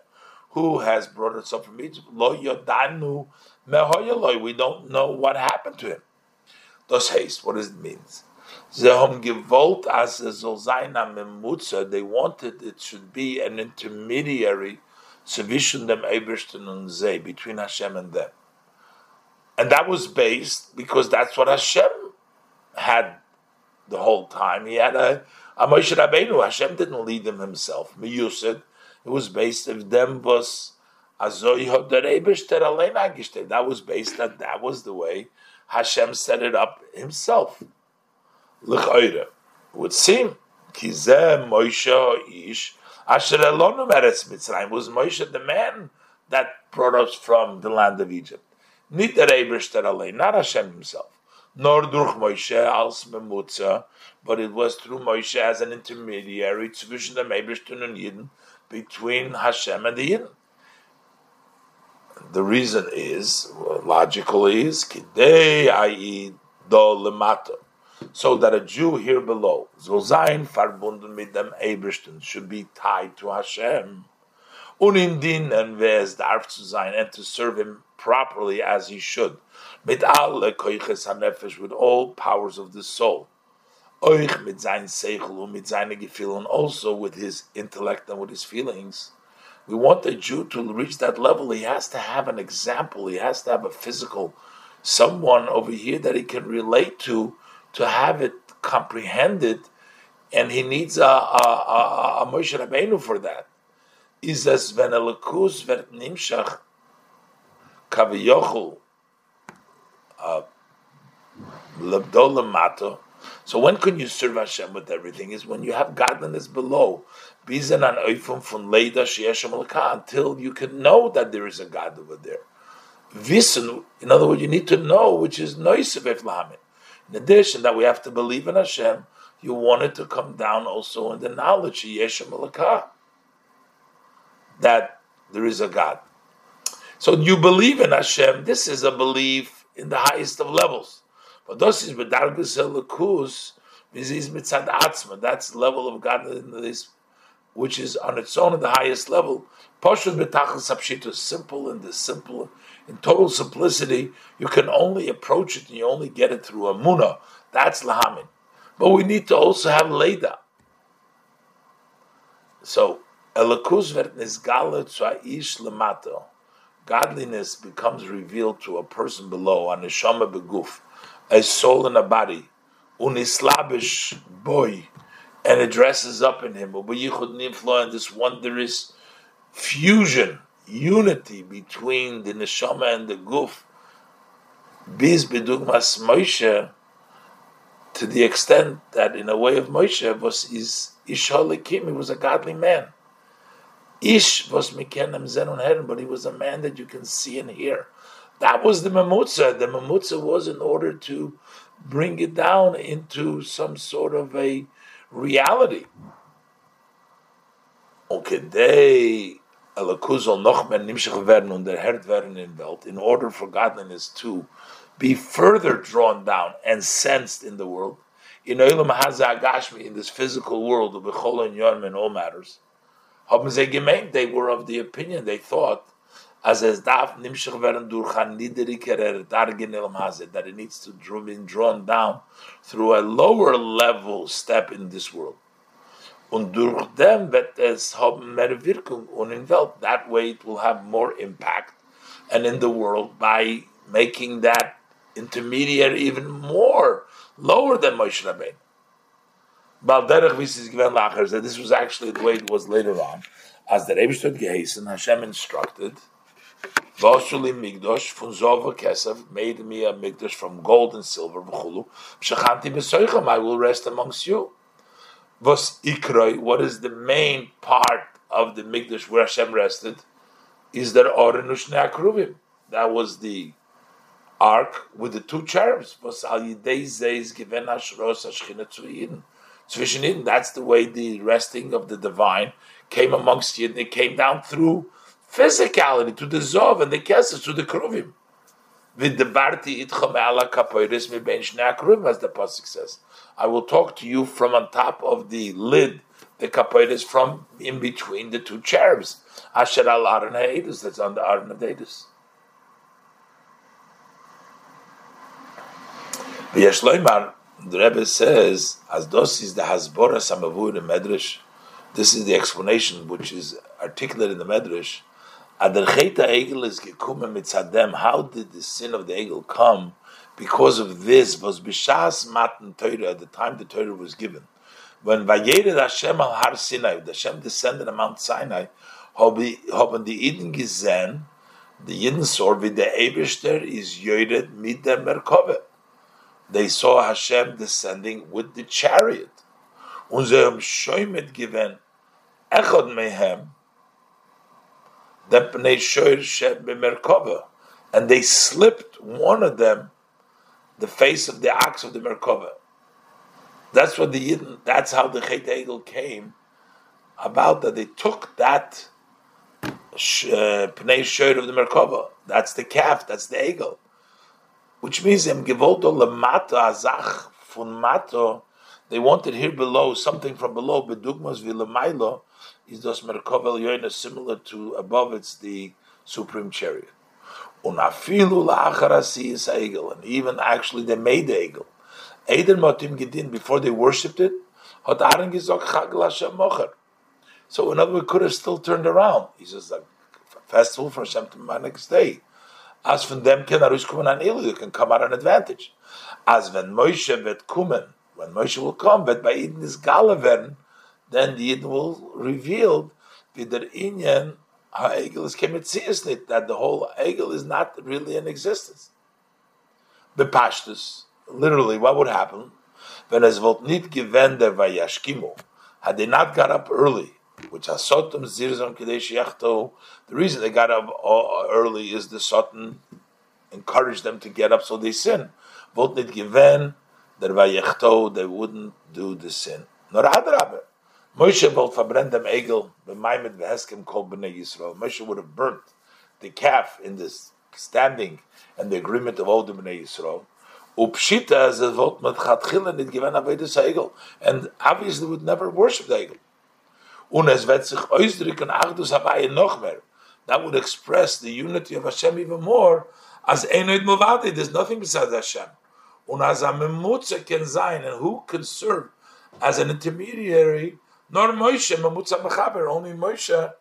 who has brought us up from Egypt, we don't know what happened to him. Das heißt, what does it mean? They wanted it should be an intermediary between Hashem and them. And that was based because that's what Hashem had. The whole time he had a Moshe Rabbeinu. Hashem didn't lead them himself. Meyused. It was based if them was that was based that that was the way Hashem set it up himself. It would seem was Moshe the man that brought us from the land of Egypt, not Hashem himself. Nor durch Moshe als Memutza, but it was through Moshe as an intermediary zwischen dem Eibishton and Yidden, between Hashem and the Yidden. The reason is, logically is, Kidei Aid do Lemato, so that a Jew here below, Zolzain verbunden mit dem Eibishton, should be tied to Hashem, und in dienen wer es darf zu sein, and to serve him properly as he should, mit alle koiches hanefesh, with all powers of the soul, euch mit sein seichel und mit seine gefühle, and also with his intellect and with his feelings. We want a Jew to reach that level. He has to have an example. He has to have a physical someone over here that he can relate to have it comprehended, and he needs a Moshe Rabbeinu for that. Is as wenn Elokus wird nimshach. So when can you serve Hashem with everything? Is when you have godliness below. Until you can know that there is a God over there. Visnu, in other words, you need to know, which is noiseveflamin. In addition, that we have to believe in Hashem, you want it to come down also in the knowledge that there is a God. So you believe in Hashem. This is a belief in the highest of levels. But this is that's level of godliness, which is on its own at the highest level. Simple and the simple, in total simplicity, you can only approach it and you only get it through Amunah. That's Lahamin. But we need to also have Leida. So, godliness becomes revealed to a person below, a neshama beguf, a soul in a body, unislabish boy, and it dresses up in him, and this wondrous fusion, unity between the neshama and the guf, bis bedugmas Moshe, to the extent that in a way of Moshe was is ishalikim, he was a godly man. Ish was mikenem zenon heren, but he was a man that you can see and hear. That was the memutza. The memutza was in order to bring it down into some sort of a reality. Okay, they in order for godliness to be further drawn down and sensed in the world, in this physical world of in all matters, they were of the opinion, they thought, that it needs to be drawn down through a lower level step in this world. That way it will have more impact and in the world by making that intermediary even more lower than Moshe Rabbeinu. That this was actually the way it was later on. As the Rebbe stood gehasen, Hashem instructed, made me a mikdash from gold and silver, I will rest amongst you. What is the main part of the mikdash where Hashem rested? Is there Aaron Ushnei Kruvim? That was the ark with the two cherubs. That's the way the resting of the divine came amongst you. It came down through physicality to the Zov and the Kesef, to the Kruvim. With the Barti itcham ala kapoiris mi ben shnei kruvim, as the pasuk says, I will talk to you from on top of the lid, the kapoiris from in between the two cherubs. Asher al aron haedus, that's on the aron of haedus. V'yesh loymar, the Rebbe says, as dos is the hasbora samavu in the medrash. This is the explanation which is articulated in the medrash. How did the sin of the Egel come? Because of this, was b'shas matan Torah, at the time the Torah was given. When Vayered Hashem al Har Sinai, Hashem descended on Mount Sinai, haben die Yidden gesehen, the Yidden saw, with the Eibishter is yored mit der Merkava. They saw Hashem descending with the chariot. Und sie haben schäumet gewen, echad mehem, and they slipped one of them the face of the ox of the Merkava. That's what the Yidden, that's how the Chet Egel came about, that they took that Pnei Shoir of the Merkava. That's the calf, that's the Egel. Which means they wanted here below something from below, bedugmas vilamailo. Is thus Merkava Yoina, similar to above, it's the supreme chariot. And even actually they made the Egel. Eder Matim Gidin, before they worshipped it, Hot Aaron Gizok Chag L'Hashem Mocher. So in other words, could have still turned around. He says like festival for Hashem to my next day. As from them can you can come out an advantage. As when Moshe will come, but by Eden is Galavern. Then the Yidden will reveal with the Inyan Ha'egel is Kemetziasnit, that the whole Egel is not really in existence. Bepashtus, literally, what would happen? When es volt nit gewen der vayashkimu, had they not got up early, which has sotem zirzon kadesh yachto. The reason they got up early is the sotem encouraged them to get up, so they sin. Volt nit gewen der vayachto, they wouldn't do the sin. Nor hadrabe. Moshe volt verbrennt dem Egel b'maimet v'heskem kol b'nei Yisrael. Moshe would have burnt the calf in this standing and the agreement of all the b'nei Yisrael. Upshita as volt matchatchila nit gewen avedus ha'egel, and obviously would never worship the Egel. That would express the unity of Hashem even more. As there's nothing besides Hashem. And who can serve as an intermediary? Nor Moshe, only Moshe,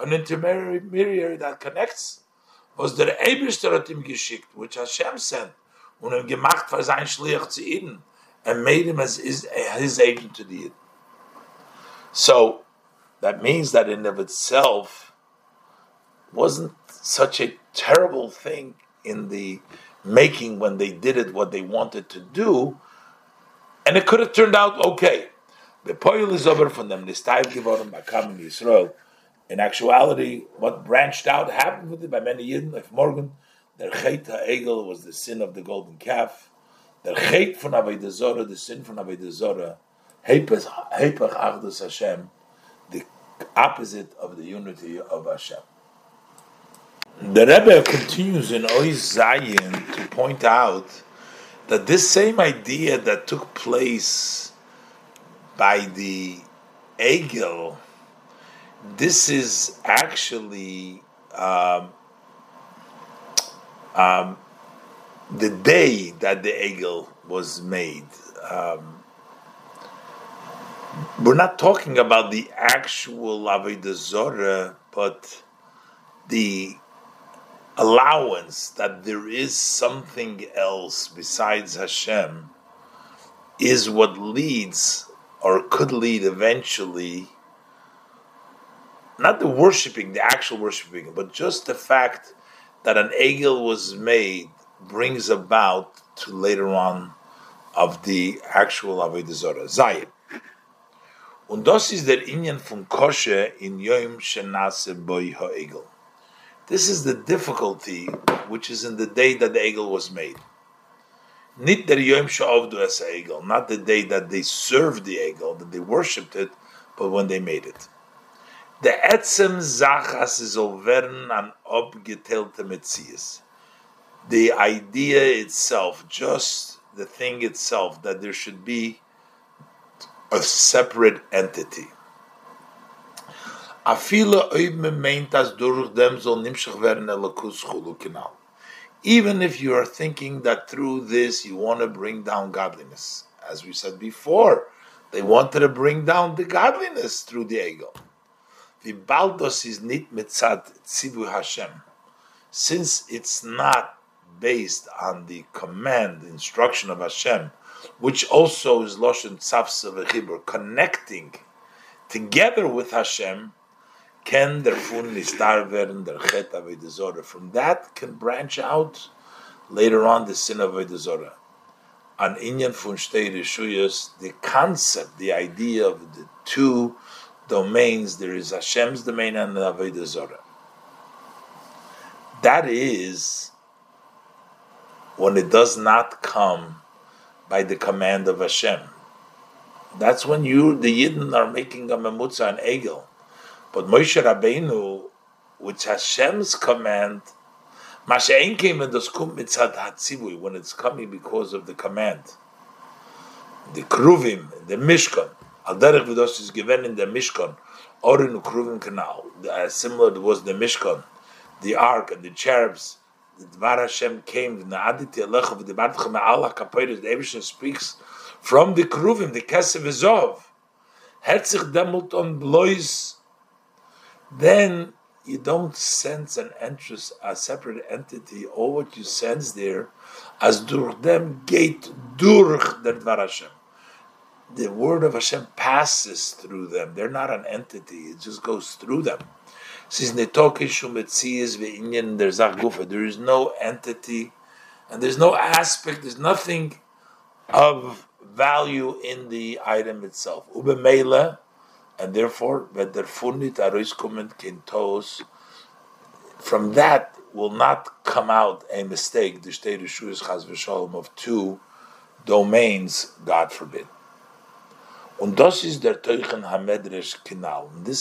an intermediary that connects. Was der Eibishter geschickt, which Hashem sent, and made him as his agent to the Yidden. So that means that in of itself wasn't such a terrible thing in the making when they did it what they wanted to do, and it could have turned out okay. The poil is over from them. This time given by common Yisrael. In actuality, what branched out happened with it by many Yidden. If Morgan, their chet ha'egel was the sin of the golden calf. Their chet from Avodah Zarah, the sin from Avodah Zarah. Heipach achdus Hashem, the opposite of the unity of Hashem. The Rebbe continues in Ois Zayin to point out that this same idea that took place by the Egel, this is actually the day that the Egel was made. We're not talking about the actual Avodah Zarah, but the allowance that there is something else besides Hashem is what leads or could lead eventually, not the worshiping, the actual worshiping, but just the fact that an Egel was made brings about to later on of the actual Avodah Zarah. Zayin. Und das ist der Inyan von Kosher in Yom Shenase Boi HaEgel. This is the difficulty which is in the day that the Egel was made. Not the day that they served the Egel, that they worshipped it, but when they made it. The etzem zachas is overn an obgetelte metzias. The idea itself, just the thing itself, that there should be a separate entity. Even if you are thinking that through this you want to bring down godliness. As we said before, they wanted to bring down the godliness through the Egel. Since it's not based on the command, instruction of Hashem, which also is Lashon Tzavsa v'chibur, connecting together with Hashem, can der Fun nistar werden der Chet Avodah Zarah. From that can branch out later on the sin of Avodah Zarah. An Inyan Fun Shtei Rishuyos, the concept, the idea of the two domains, there is Hashem's domain and the Avodah Zarah. That is when it does not come by the command of Hashem. That's when you, the Yidden, are making a memutza and Egel. But Moshe Rabbeinu, which Hashem's command, when it's coming because of the command, the Kruvim, the Mishkan, Alderech Vidos is given in the Mishkan, or in the Kruvim canal, similar was the Mishkan, the Ark and the cherubs. The Dvar Hashem came, the Naaditi Alech of the Bartchum Allah Kapoiris, the Evishan speaks from the Kruvim, the Kesef Ezov. Hetzich Demult on Blois. Then you don't sense an entrance, a separate entity, or what you sense there as durch dem gate durch der Dvar Hashem. The word of Hashem passes through them. They're not an entity, it just goes through them. There is no entity, and there's no aspect, there's nothing of value in the item itself. Ubemela, and therefore, from that will not come out a mistake, of two domains, God forbid. And this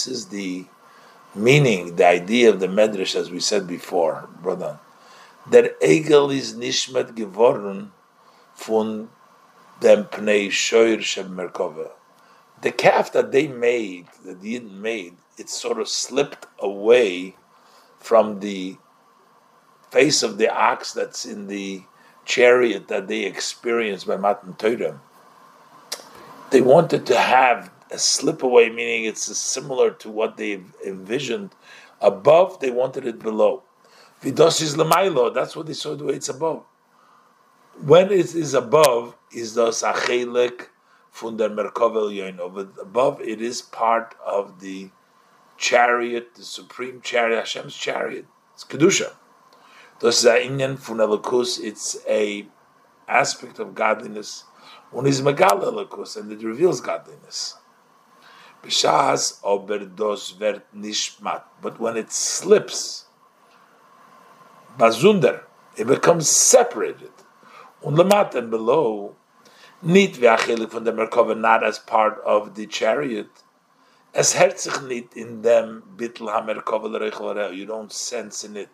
is the meaning, the idea of the Medrash, as we said before, brother, that Egel is nishmat geworden von dem pnei shoyer sheb Merkava. The calf that they made, that the Yidden made, it sort of slipped away from the face of the ox that's in the chariot that they experienced by Matan Torah. They wanted to have a slip away, meaning it's similar to what they envisioned above, they wanted it below. Vidos is lemailo, that's what they saw the way it's above. When it is above, is the Chelek von der Merkava Yoino, but above it is part of the chariot, the supreme chariot, Hashem's chariot. It's Kedusha. Dos Zainian von Elokus, it's a aspect of godliness. One is Megala Elokus, and it reveals godliness. B'shas ober dos vert nishmat, but when it slips, bazunder, it becomes separated. Und lemat, and below, nit ve'achelik von der Merkava, not as part of the chariot. Es herzich nit in dem bitl ha-Merkava l'reichel harel. You don't sense in it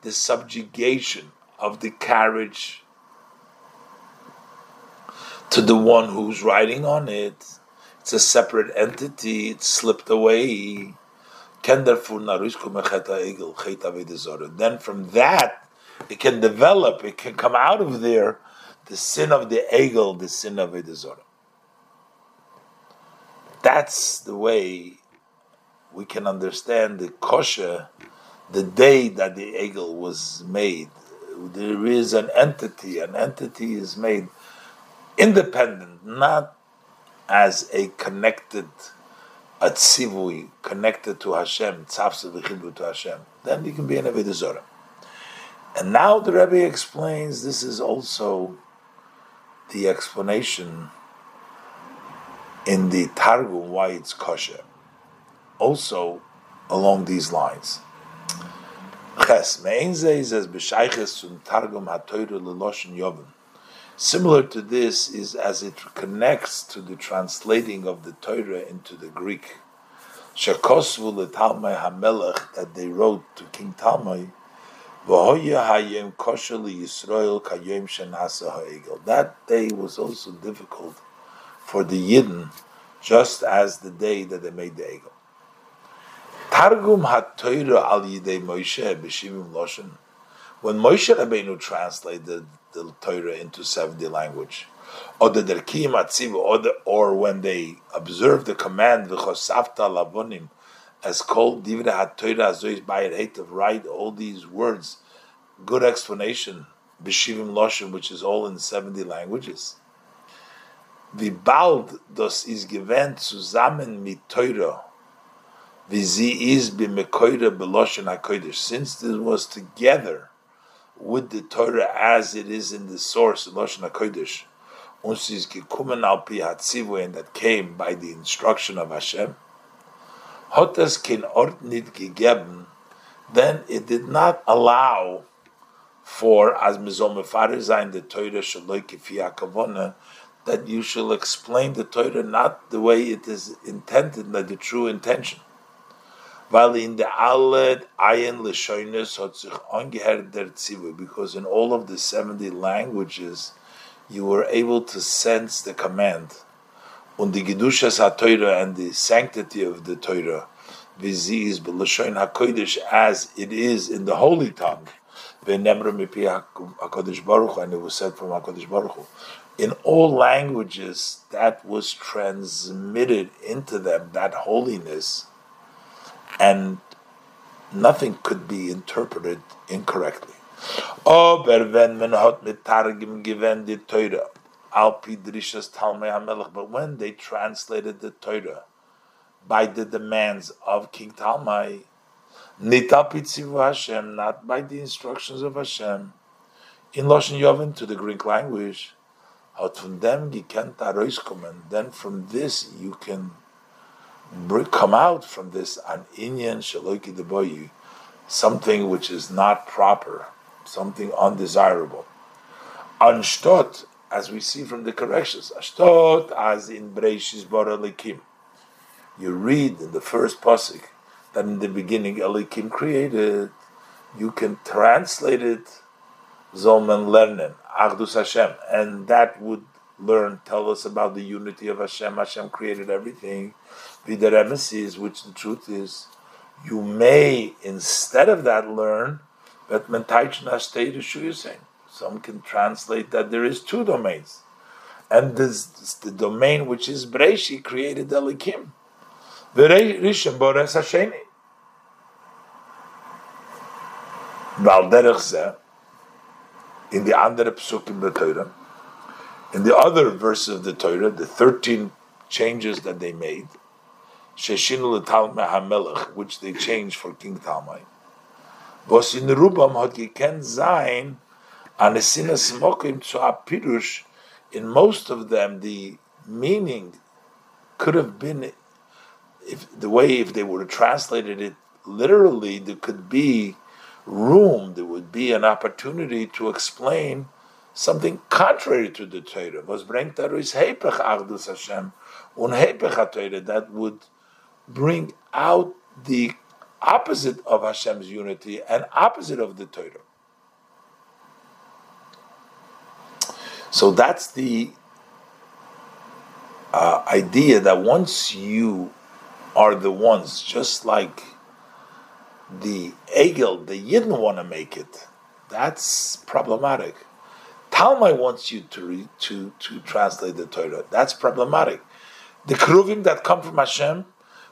the subjugation of the carriage to the one who's riding on it. It's a separate entity. It slipped away. Then from that, it can develop, it can come out of there, the sin of the Egel, the sin of Avodah Zarah. That's the way we can understand the kosher, the day that the Egel was made. There is an entity is made independent, not as a connected atzivui, connected to Hashem, tzavsevichibu to Hashem. Then you can be an Avodah Zarah. And now the Rebbe explains, this is also the explanation in the Targum why it's kosher. Also along these lines. Ches, me'en ze is as b'shayches un Targum ha'Torah l'Lashon Yovan. Similar to this is as it connects to the translating of the Torah into the Greek. Shekosvu leTalmai haMelech, that they wrote to King Talmai, v'hoya hayem kosher liYisrael kayem shenasa haEgel. That day was also difficult for the Yidden, just as the day that they made the Egel. Targum haTorah al yidei Moshe b'shivim lashon. When Moshe Rabbeinu translated the Torah into 70 language, or when they observed the command lavonim, as called divra haTorah azois bayir heitav, write all these words, good explanation, b'shivim lashon, which is all in 70 languages. V'bald das is gewend zusammen mit Torah, v'zi is b'mekoira b'lashon hakodesh, since this was together with the Torah as it is in the source of Lashon HaKodesh, and that came by the instruction of Hashem, then it did not allow for that you shall explain the Torah not the way it is intended, not the true intention. Because in all of the 70 languages, you were able to sense the command. And the sanctity of the Torah, as it is in the Holy Tongue, and it was said from HaKadosh Baruch Hu. In all languages, that was transmitted into them, that holiness, and nothing could be interpreted incorrectly. But when they translated the Torah by the demands of King Talmai, not by the instructions of Hashem, in Lashon Yovan to the Greek language, Out von dem gekent herauskommen, then from this you can come out from this an inyan shaloki deboyu, something which is not proper, something undesirable. Anshtot, as we see from the corrections, ashtot as in Breishis bara Elikim. You read in the first pasuk that in the beginning Elikim created. You can translate it Zolman Lernen, Achdus Hashem, and that would tell us about the unity of Hashem. Hashem created everything. Videremisis, which the truth is, you may, instead of that, learn that Mentaichna Shtei Rishuyusein. Some can translate that there is two domains. And this, the domain which is Breishi created Elikim. V'Rishon Bores Hasheni. Bal derech zeh. In the andere psukim the Torah, in the other verses of the Torah, the 13 changes that they made, sheshinu leTalmei haMelech, which they changed for King Talmai, was in Rubam hat geken zayin anesinas mokim tzu apirush. In most of them, the meaning could have been, if they would have translated it literally, there could be room, there would be an opportunity to explain something contrary to the Torah. Was bringt daruis heipach achdus Hashem un heipach haTorah, that would bring out the opposite of Hashem's unity and opposite of the Torah. So that's the idea that once you are the ones, just like the Egel, the Yidden want to make it. That's problematic. Talmai wants you to translate the Torah. That's problematic. The Kruvim that come from Hashem,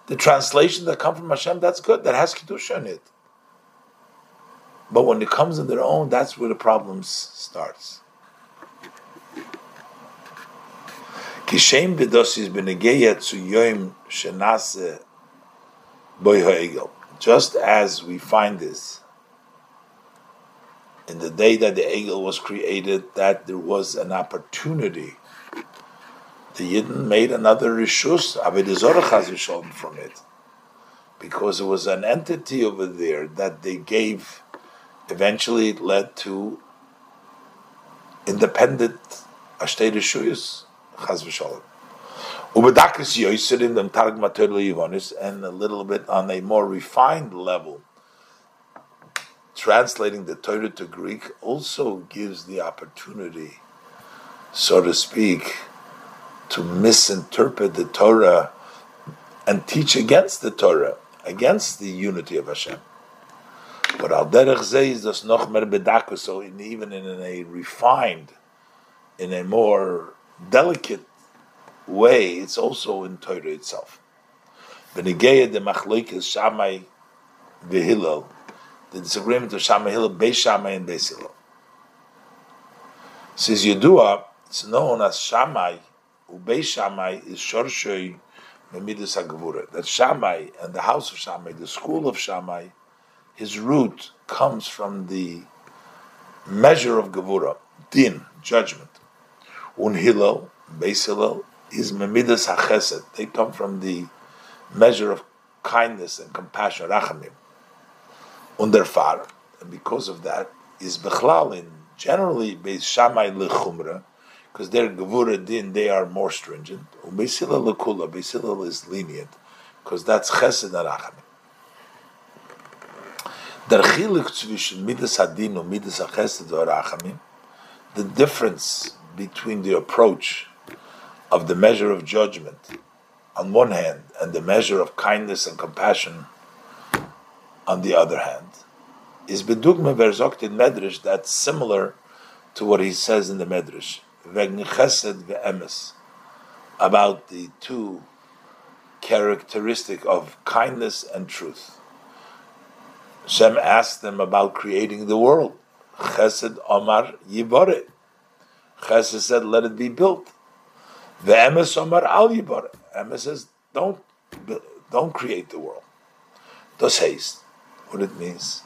the translation that come from Hashem, that's good. That has Kedusha in it. But when it comes on their own, that's where the problem starts. Kishem b'dosis b'negeya tzu yoim shenase boi ha'egel. Just as we find this in the day that the Egel was created, that there was an opportunity. The Yidden made another rishus, Avodah Zarah Chaz from it, because there was an entity over there that they gave. Eventually, it led to independent Ashtei Rishuyus Chaz v'Shalom. Ubedakris Yoiserim them Targ Materli Yevonis, and a little bit on a more refined level, translating the Torah to Greek also gives the opportunity, so to speak, to misinterpret the Torah and teach against the Torah, against the unity of Hashem. But al derech zeh is das noch mer bedakris, so even in a refined, in a more delicate way, it's also in Torah itself. B'negeya de machloikes Shammai v'Hillel, the disagreement of Shammai Hillel, Beis Shammai and Beis Hillel. Says Yedua, it's known as Shammai, uBeis Shammai is Shorshoi Memidus HaGevura. That Shammai and the house of Shammai, the school of Shammai, his root comes from the measure of Gevura, Din, judgment. Un Hillel, Beis Hillel, is Memidas HaChesed. They come from the measure of kindness and compassion, Rachamim. Underfar, and because of that, is Bechlal in generally Beis Shammai Lechumra, because their Gevura Din, they are more stringent. And Beis Hillel Lekula, Beis Hillel is lenient, because that's Chesed and Rachamim. Der Chiluk zwischen Midas HaDin and Midas HaChesed and Rachamim, the difference between the approach of the measure of judgment on one hand and the measure of kindness and compassion on the other hand is bedugme verzokt in Medrash, that's similar to what he says in the Medrash vegni chesed ve'emes, about the two characteristic of kindness and truth. Hashem asked them about creating the world. Chesed omar yibore, Chesed said, let it be built. The Emes Omar Al Yibor. Emes says, don't create the world. Das heißt, what it means,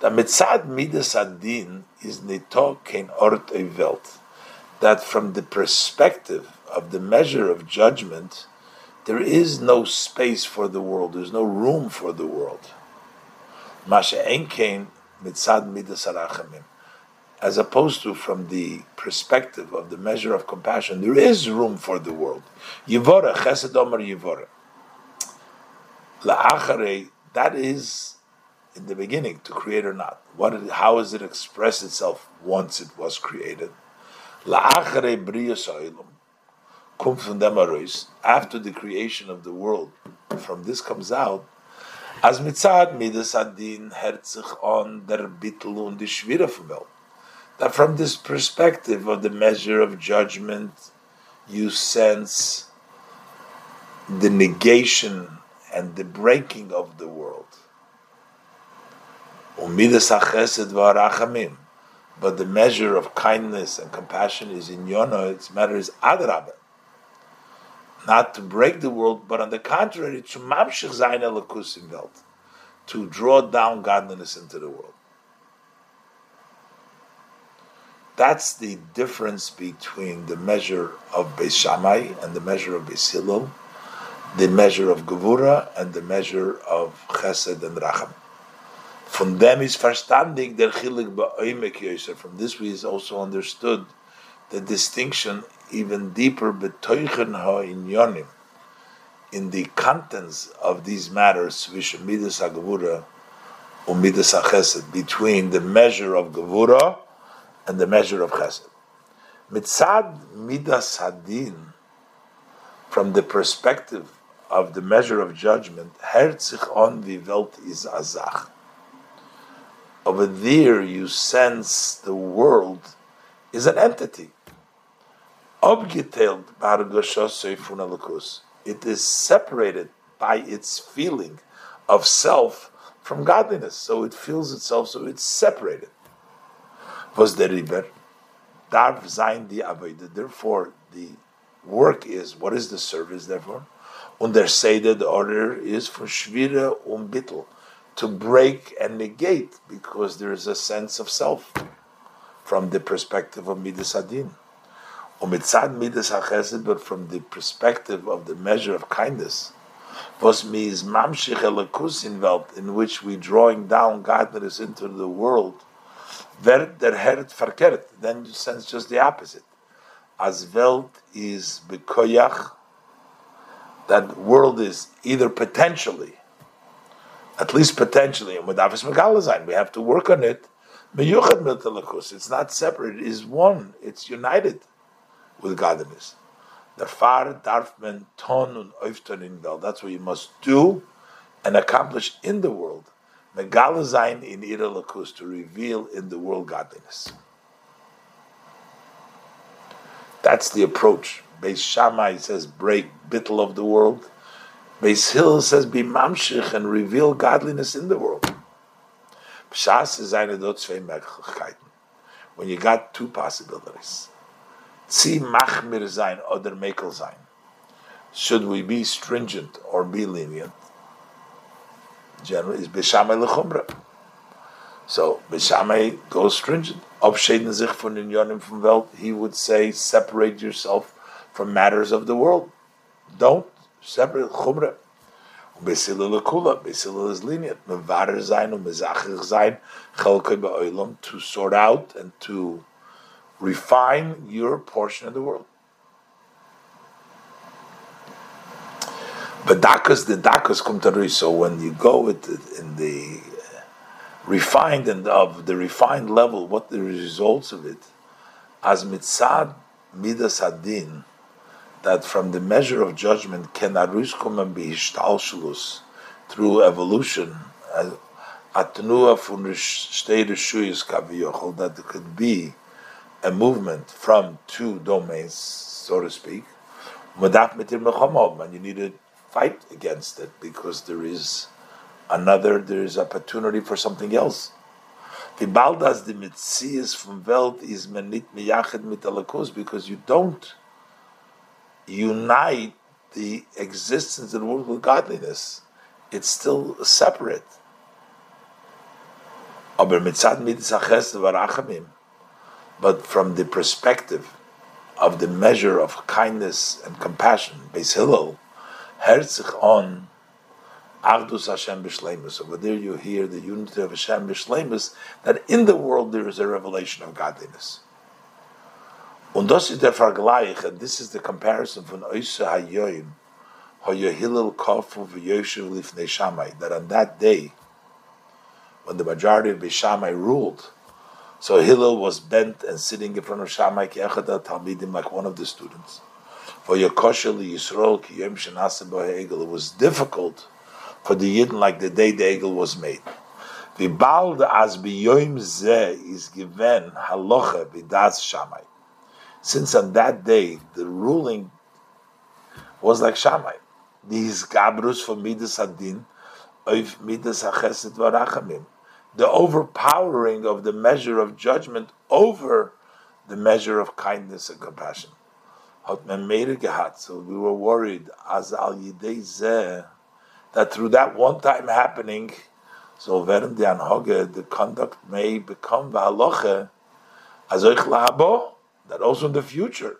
that mitzad midas adin is nito kein ort oy welt. that from the perspective of the measure of judgment, there is no space for the world, there's no room for the world. As opposed to from the perspective of the measure of compassion, there is room for the world. Yivora, chesed omer yivora. La'acharei, that is in the beginning, to create or not. How does it express itself once it was created? La'acharei briyos ha'olam. After the creation of the world, from this comes out as mitzad midas adin herzich on der bittel und die schwere von welt. That from this perspective of the measure of judgment, you sense the negation and the breaking of the world. Umidas hachesed v'arachamim, but the measure of kindness and compassion is in yono. Its matter is adrabah. Not to break the world, but on the contrary, to draw down godliness into the world. That's the difference between the measure of Beis Shammai and the measure of Beis Hillel, the measure of Gevura and the measure of Chesed and Racham. From them is verstanding der Chilek ba'oimek yoser. From this we is also understood the distinction even deeper betoichen ha'inyonim, in the contents of these matters between midas ha'gevura and midas ha'chesed, between the measure of gevura and the measure of chesed. Mitzad midas hadin, from the perspective of the measure of judgment, herzich on the welt is azach. Over there you sense the world is an entity. It is separated by its feeling of self from godliness. So it feels itself, so it's separated. Therefore, the work is, what is the service, therefore? Und der Seder, the order is von Schwere und Bittel, to break and negate, because there is a sense of self from the perspective of Midas Adin. But from the perspective of the measure of kindness, in which we drawing down godliness into the world, then you sense just the opposite. As Welt is bekoyach, that world is either potentially, at least potentially, and with Avos Megala, we have to work on it. It's not separate, it is one, it's united with godliness. That's what you must do and accomplish in the world. To reveal in the world godliness. That's the approach. Beis Shammai says, break bittul of the world. Beis Hillel says, be mamshich and reveal godliness in the world. When you got two possibilities. Should we be stringent or be lenient? Generally, it's Beis Shammai lechumra. So Beis Shammai goes stringent. He would say, separate yourself from matters of the world. Don't separate chumra. Beis Hillel lekula. Beis Hillel is lenient. To sort out and to refine your portion of the world. But the dakas come to, so when you go with it in the refined and of the refined level, what the results of it? As mitzad midas hadin, that from the measure of judgment can arus come and be hishtalshlus through evolution, atnua fun shtei reshuyos kaviyochol, that it could be a movement from two domains, so to speak, and you need to fight against it because there is opportunity for something else. Because you don't unite the existence of the world with godliness. It's still separate. But from the perspective of the measure of kindness and compassion, Beis Hillel, Herzich on Achdus Hashem B'Shleimus. Over there you hear the unity of Hashem B'Shleimus, that in the world there is a revelation of godliness. Und das ist der Vergleich, and this is the comparison von Oysa Hayoim, Hoyohilel Kofu V'Yoshev Lifnei Shammai, that on that day, when the majority of Beis Shammai ruled, so Hillel was bent and sitting in front of Shammai Ke'echad Talmidim, like one of the students. For Yokoshel Yisrael Kiyom Shenaseh Bo Egel, it was difficult for the Yidden like the day the Egel was made. V'bald az b'yoyim zeh is given halacha v'das Shammai. Since on that day the ruling was like Shammai, these gabrus for midas hadin, oif midas hachesed varachamim, the overpowering of the measure of judgment over the measure of kindness and compassion. Hat men meir gehat, so we were worried as al yidei zeh, that through that one time happening, so während the anhoge, the conduct may become v'haloche azoich lahabo, that also in the future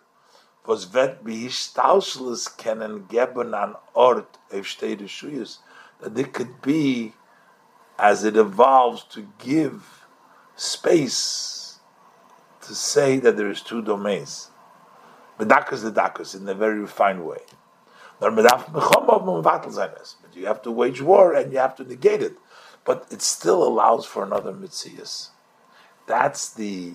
was vet b'hishtaushlus kenen geben an ort efshtei reshuyos, that it could be, as it evolves, to give space to say that there is two domains. Bedakus the dakus, in a very refined way. But you have to wage war and you have to negate it. But it still allows for another mitzias. That's the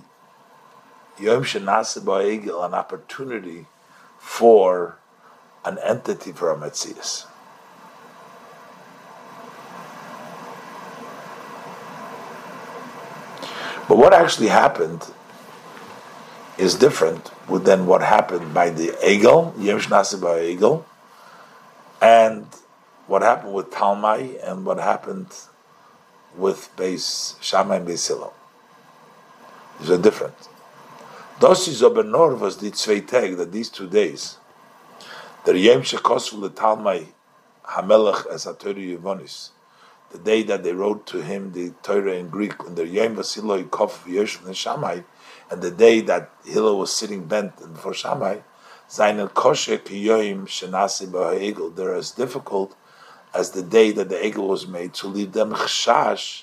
Yom Shenaseh Bo Egel, an opportunity for an entity for a mitzias. But what actually happened is different than what happened by the Egel, Yom Shenaseh Bo Egel, and what happened with Talmai, and what happened with Beis Shammai and Beis Hillel. These are different. Das is aber nur was die zwei Tage, that these 2 days, the Yom Shekosvu leTalmai Hamelech es HaToyra Yevonis, the day that they wrote to him the Torah in Greek, and the Yom Vasiloi Kof Yoshev Neshamai, and the day that Hillel was sitting bent before Shammai, they're as difficult as the day that the Egel was made, to leave them chshash,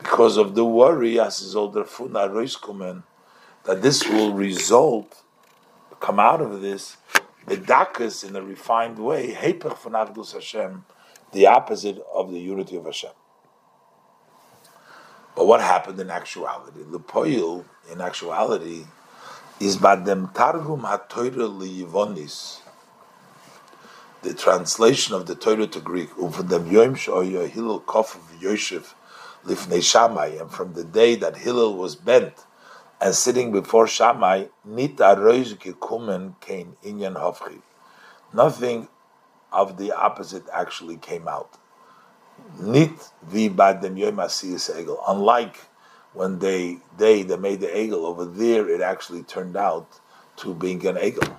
because of the worry, as is older funa roiskumen, that this will result, come out of this, the dakas in a refined way, hepech von Achdus Hashem, the opposite of the unity of Hashem. But what happened in actuality? Lepoil, in actuality, is badem targum haToyra liYevonis, the translation of the Torah to Greek, uvdem yom she'oyo Hillel kof v'yoshev lifnei Shammai, and from the day that Hillel was bent and sitting before Shammai, nit aroiz gekumen kein inyan hofchi, nothing of the opposite actually came out. Nit vi badem yom asiyas egel, unlike when they made the egel, over there it actually turned out to being an egel.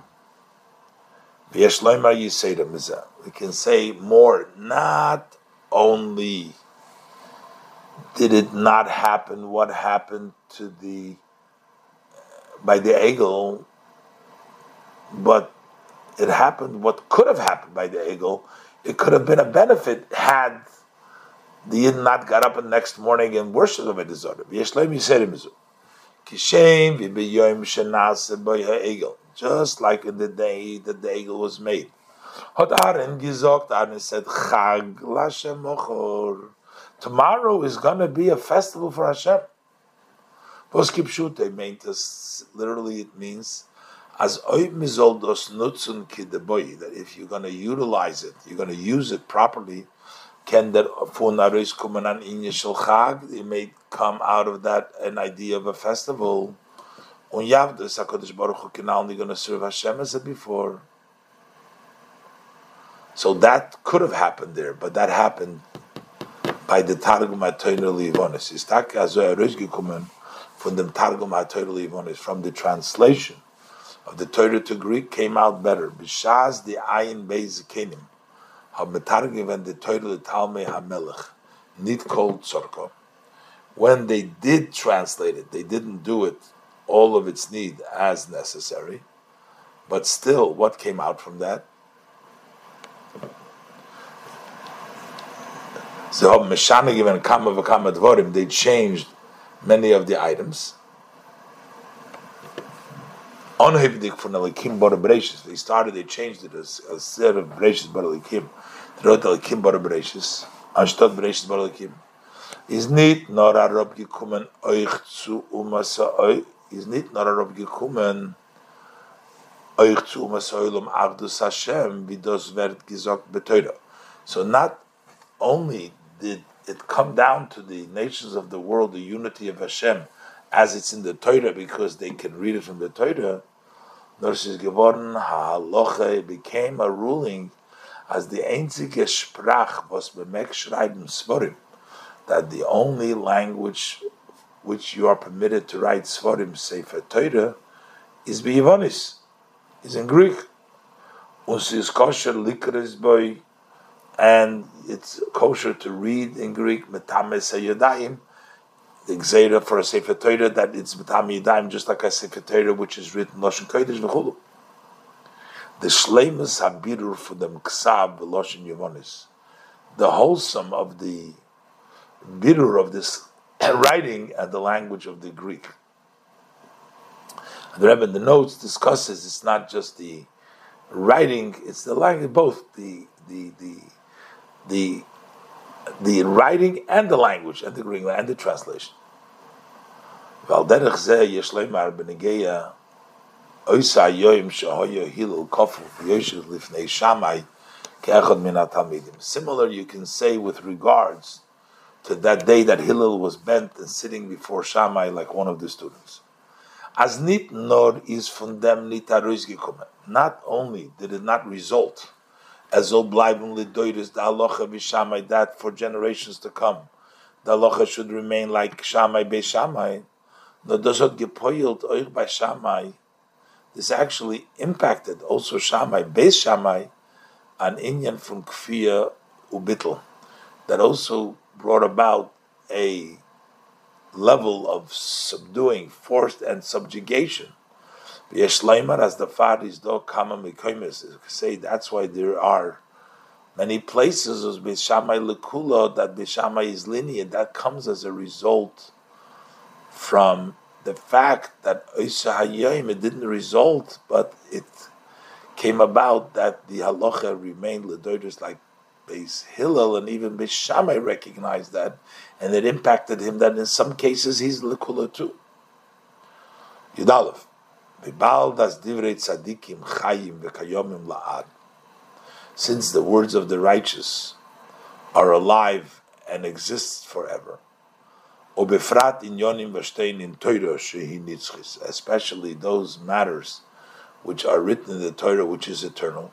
We can say more, not only did it not happen what happened to the by the egel, but it happened what could have happened by the egel. It could have been a benefit had the Yidden not got up the next morning and worship of a disorder. Just like in the day that the Egel was made. Aaron said, Chag L'Hashem, tomorrow is going to be a festival for Hashem. Literally it means, that if you're going to utilize it, you're going to use it properly, it may come out of that an idea of a festival. And Yavdus HaKadosh Baruch Hu can only going to serve Hashem as it before. So that could have happened there, but that happened by the Targum HaToyra Livonis. From the translation of the Torah to Greek came out better. B'shaz the Ayin Beis Kenim. When they did translate it, they didn't do it all of its need as necessary. But still, what came out from that? They changed many of the items. They changed it as a set of Brayshis Baralikim. They wrote Alikim Bar Brayshis. Ashtot Brayshis Baralikim. Is need nor a rob gekumen oich zu umasa oich. Is need nor a rob gekumen oich zu umasa oilum avdus Hashem vidos werd gesagt betoida. So not only did it come down to the nations of the world, the unity of Hashem, as it's in the Torah, because they can read it from the Torah, Norsis geworden ha'aloche became a ruling as the einzige Sprach was bemek schreiben Svarim, that the only language which you are permitted to write Svarim Sefer Torah is Yevonis, is in Greek. Unsis kosher likres boy, and it's kosher to read in Greek metames hayodayim. The Gzeira for a Sefer Torah that it's Matami Yadayim, just like a Sefer Torah which is written Lashon Kodesh v'chulu. The Shleimus Habirur for them Ksav Lashon Yevonis. The wholesome of the Birur of this writing and the language of the Greek. And the Rebbe in the notes discusses it's not just the writing, it's the language, both the writing and the language and the Greek and the translation. Similar, you can say with regards to that day that Hillel was bent and sitting before Shammai like one of the students. Not only did it not result as that for generations to come, the halacha should remain like Shammai Beis Shammai. This actually impacted also Shammai Beis Shammai, an inyan from Kfiyah Ubitl, that also brought about a level of subduing, forced and subjugation. As the Faris do kama say, that's why there are many places of Beis Shammai lekula that Beis Shammai is lenient. That comes as a result from the fact that it didn't result, but it came about that the halacha remained ledoidus like Beis Hillel, and even Beis Shammai recognized that, and it impacted him. That in some cases he's lekula too. Yudalef. Since the words of the righteous are alive and exist forever, especially those matters which are written in the Torah, which is eternal,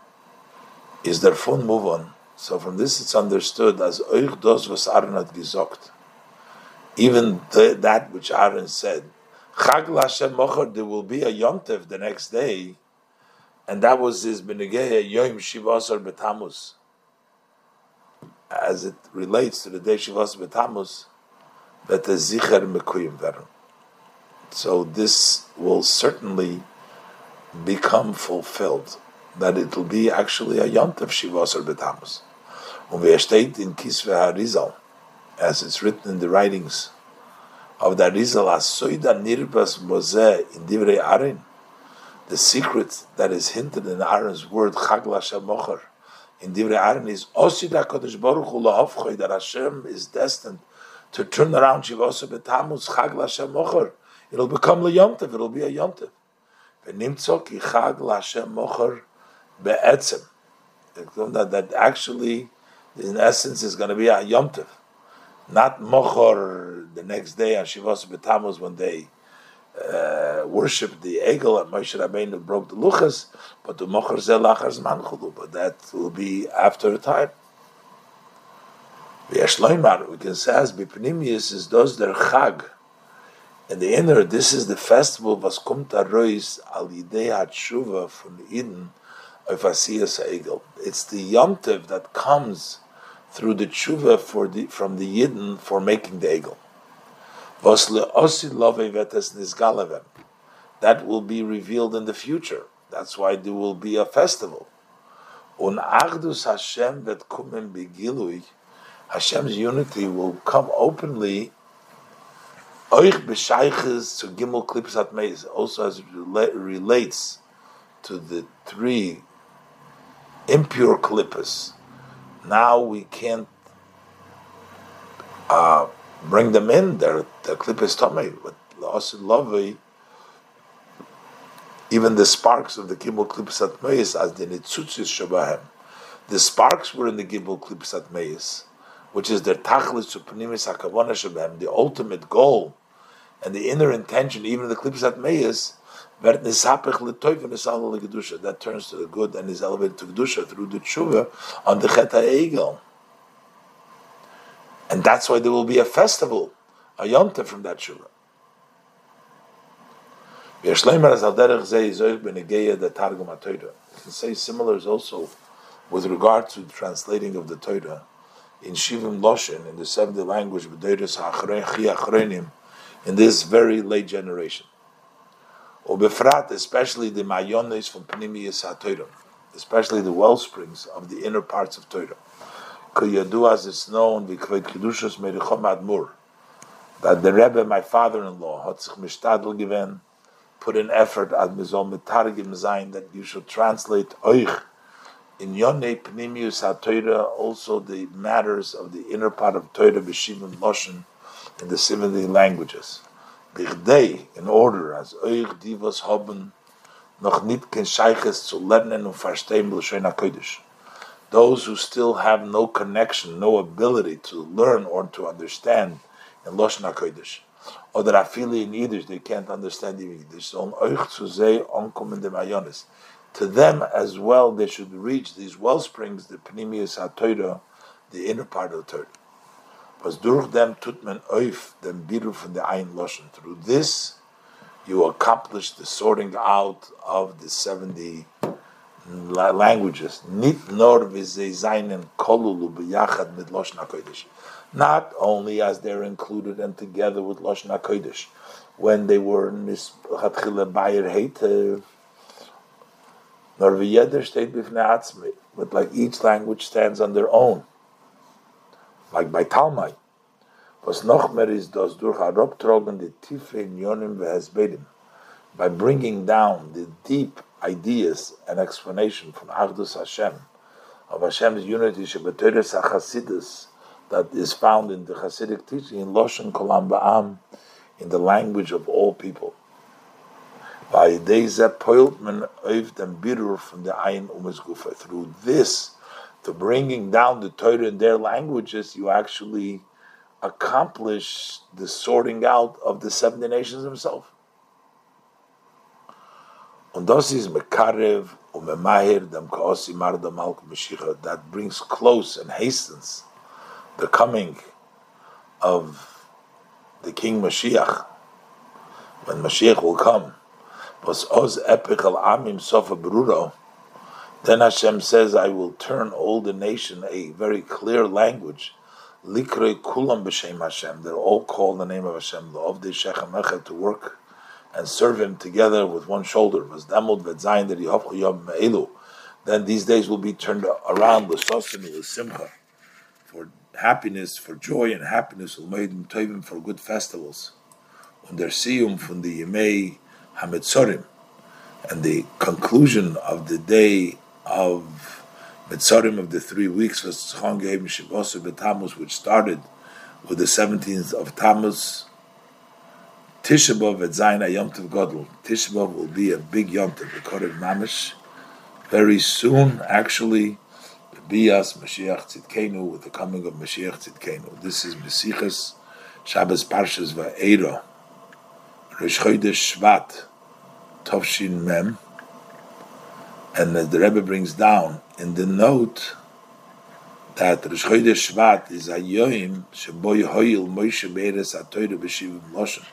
is their fun move on. So from this it's understood as euch dos was Aaron hat gesagt, even that which Aaron said. Chag L'Hashem, there will be a Yomtiv the next day, and that was his Benegeh Yom Shivasar B'Tamus, as it relates to the day Shivasar B'Tamus, that the Zicher Mekuyim Verum. So this will certainly become fulfilled, that it will be actually a Yomtiv Shivasar B'Tamus. And we are stated in Kisveh HaRizal, as it's written in the writings of the Rizal, Asoida Nirbas Moseh in Divrei Aaron, the secret that is hinted in Aaron's word, Chag L'Hashem Mocher, in Divrei Aaron is Osida Kodesh Baruch Hu Lahofchoi, that Hashem is destined to turn around Shivasar B'Tamus, Chag L'Hashem Mocher. It'll become L'Yomtiv, it'll be a Yomtiv. V'nimtzo ki Chag L'Hashem Mocher be'etzem. That actually, in essence, is going to be a Yomtiv. Not Mochor the next day on Shivasar B'Tamus when they worshipped the Egel and Moshe Rabbeinu broke the Luchas, but the Mochor Zeh Lachar Zman Chulu, but that will be after a time. We can say as Pnimius is those their Chag. In the inner, this is the festival was kumt arois al yidei haTshuva from Yidden of Asiyas HaEgel. It's the Yom Tov that comes through the tshuva from the Yidden for making the Egel. That will be revealed in the future. That's why there will be a festival. Un achdus Hashem vetkumen begilui. Hashem's unity will come openly. Oich b'sheiches to gimel klippis at meiz. Also as it relates to the three impure klippis. Now we can't bring them in. Their klippis tamei. But la'asid lovei. Even the sparks of the Gimel Klippis HaTmeius as the Nitzutzis Shabahem. The sparks were in the Gimel Klippis HaTmeius, which is their Tachlis to Pnimius HaKavona Shabahem, the ultimate goal and the inner intention, even the Klippis HaTmeius, that turns to the good and is elevated to Kedusha through the Tshuva on the Chet Egel. And that's why there will be a festival, a Yomtiv from that Tshuva. You can say similar is also with regard to the translating of the Torah in Shivim Lashon, in the 70 language, in this very late generation. Especially the Mayonis from Pnimius HaToyra, especially the wellsprings of the inner parts of Torah. As it's known, that the Rebbe, my father-in-law, put an effort at Mizom Mitargim Zayin that you should translate Oich in Yonei Pnimius HaToyra, also the matters of the inner part of Torah B'Shivim Loshen in the 70 languages. Bichdei, in order, as Oich Divos Haben noch nit ken Sheiches zu lernen und verstehen L'Shoin HaKodesh. Those who still have no connection, no ability to learn or to understand in L'Shoin HaKodesh. Or that afili in Yiddish, they can't understand Yiddish. To them as well, they should reach these wellsprings, the Pnimius HaToyra, the inner part of the Torah. Because durch dem tut man oif dem biru from the Ein Loshen. Through this, you accomplish the sorting out of the 70 languages. Nit nor v'zei zainen kolulu b'yachad mit Loshen HaKodesh. Not only as they're included and together with Lashon HaKodesh, when they were Nishatchila Bayer Heitev, nor v'yeder shteit b'fnei atzmi, but like each language stands on their own, like by Talmai. Was noch mer is das durch herabtragen die tiefe inyonim v'hezbedim, by bringing down the deep ideas and explanation from Achdus Hashem, of Hashem's unity shebeteres hachasidus, that is found in the Hasidic teaching in Loshen Kolam Ba'am, in the language of all people. By through this, to bringing down the Torah in their languages, you actually accomplish the sorting out of the 70 nations themselves. And this is mekarev umemahir dam kaosi marda malk meshicha, that brings close and hastens the coming of the King Mashiach, when Mashiach will come, then Hashem says, I will turn all the nation a very clear language. They're all called the name of Hashem, to work and serve Him together with one shoulder. Then these days will be turned around with simcha, for happiness, for joy and happiness, Ulmeidum Toivim, for good festivals, und der Siyum von the Yemei HaMetzorim, and the conclusion of the day of Metzorim, of the 3 weeks, was Tzchongehim Shivasar B'Tamus, which started with the 17th of Tammuz. Tisha B'Av et Zayin HaYomtiv Gadol. Tisha B'Av will be a big Yomtiv, the Korev Mamish. Very soon, actually, Bias Mashiach Tzidkenu, with the coming of Mashiach Tzidkenu. This is Mesichas Shabbos Parshas Va'era, Rosh Chodesh Shvat Tovshin Mem, and the Rebbe brings down in the note that Rosh Chodesh Shvat is Hayoyim Shebo Yehoyil Moshe Be'eres HaToyra B'Shivim Loshen.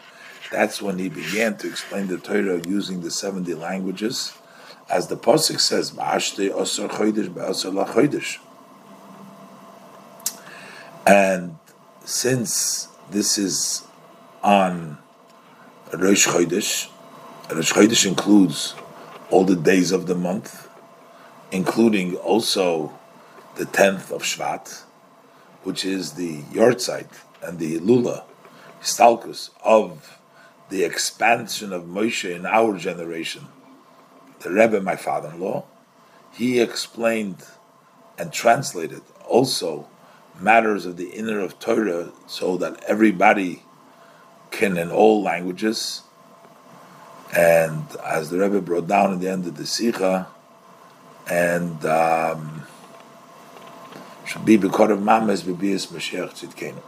That's when he began to explain the Torah using the 70 languages. As the Pasuk says, Ba'ashtei osor chodesh ba'asor lachodesh. And since this is on Rosh Chodesh, Rosh Chodesh includes all the days of the month, including also the 10th of Shvat, which is the Yortzeit and the Lula, Stalkus, of the expansion of Moshe in our generation. The Rebbe, my father-in-law, he explained and translated also matters of the inner of Torah so that everybody can, in all languages, and as the Rebbe brought down at the end of the Sikha, and should be because of Mames Bibias Mashiach Tzidkenu.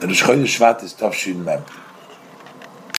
The Rosh Chodesh Shvat is Tafshin Mem.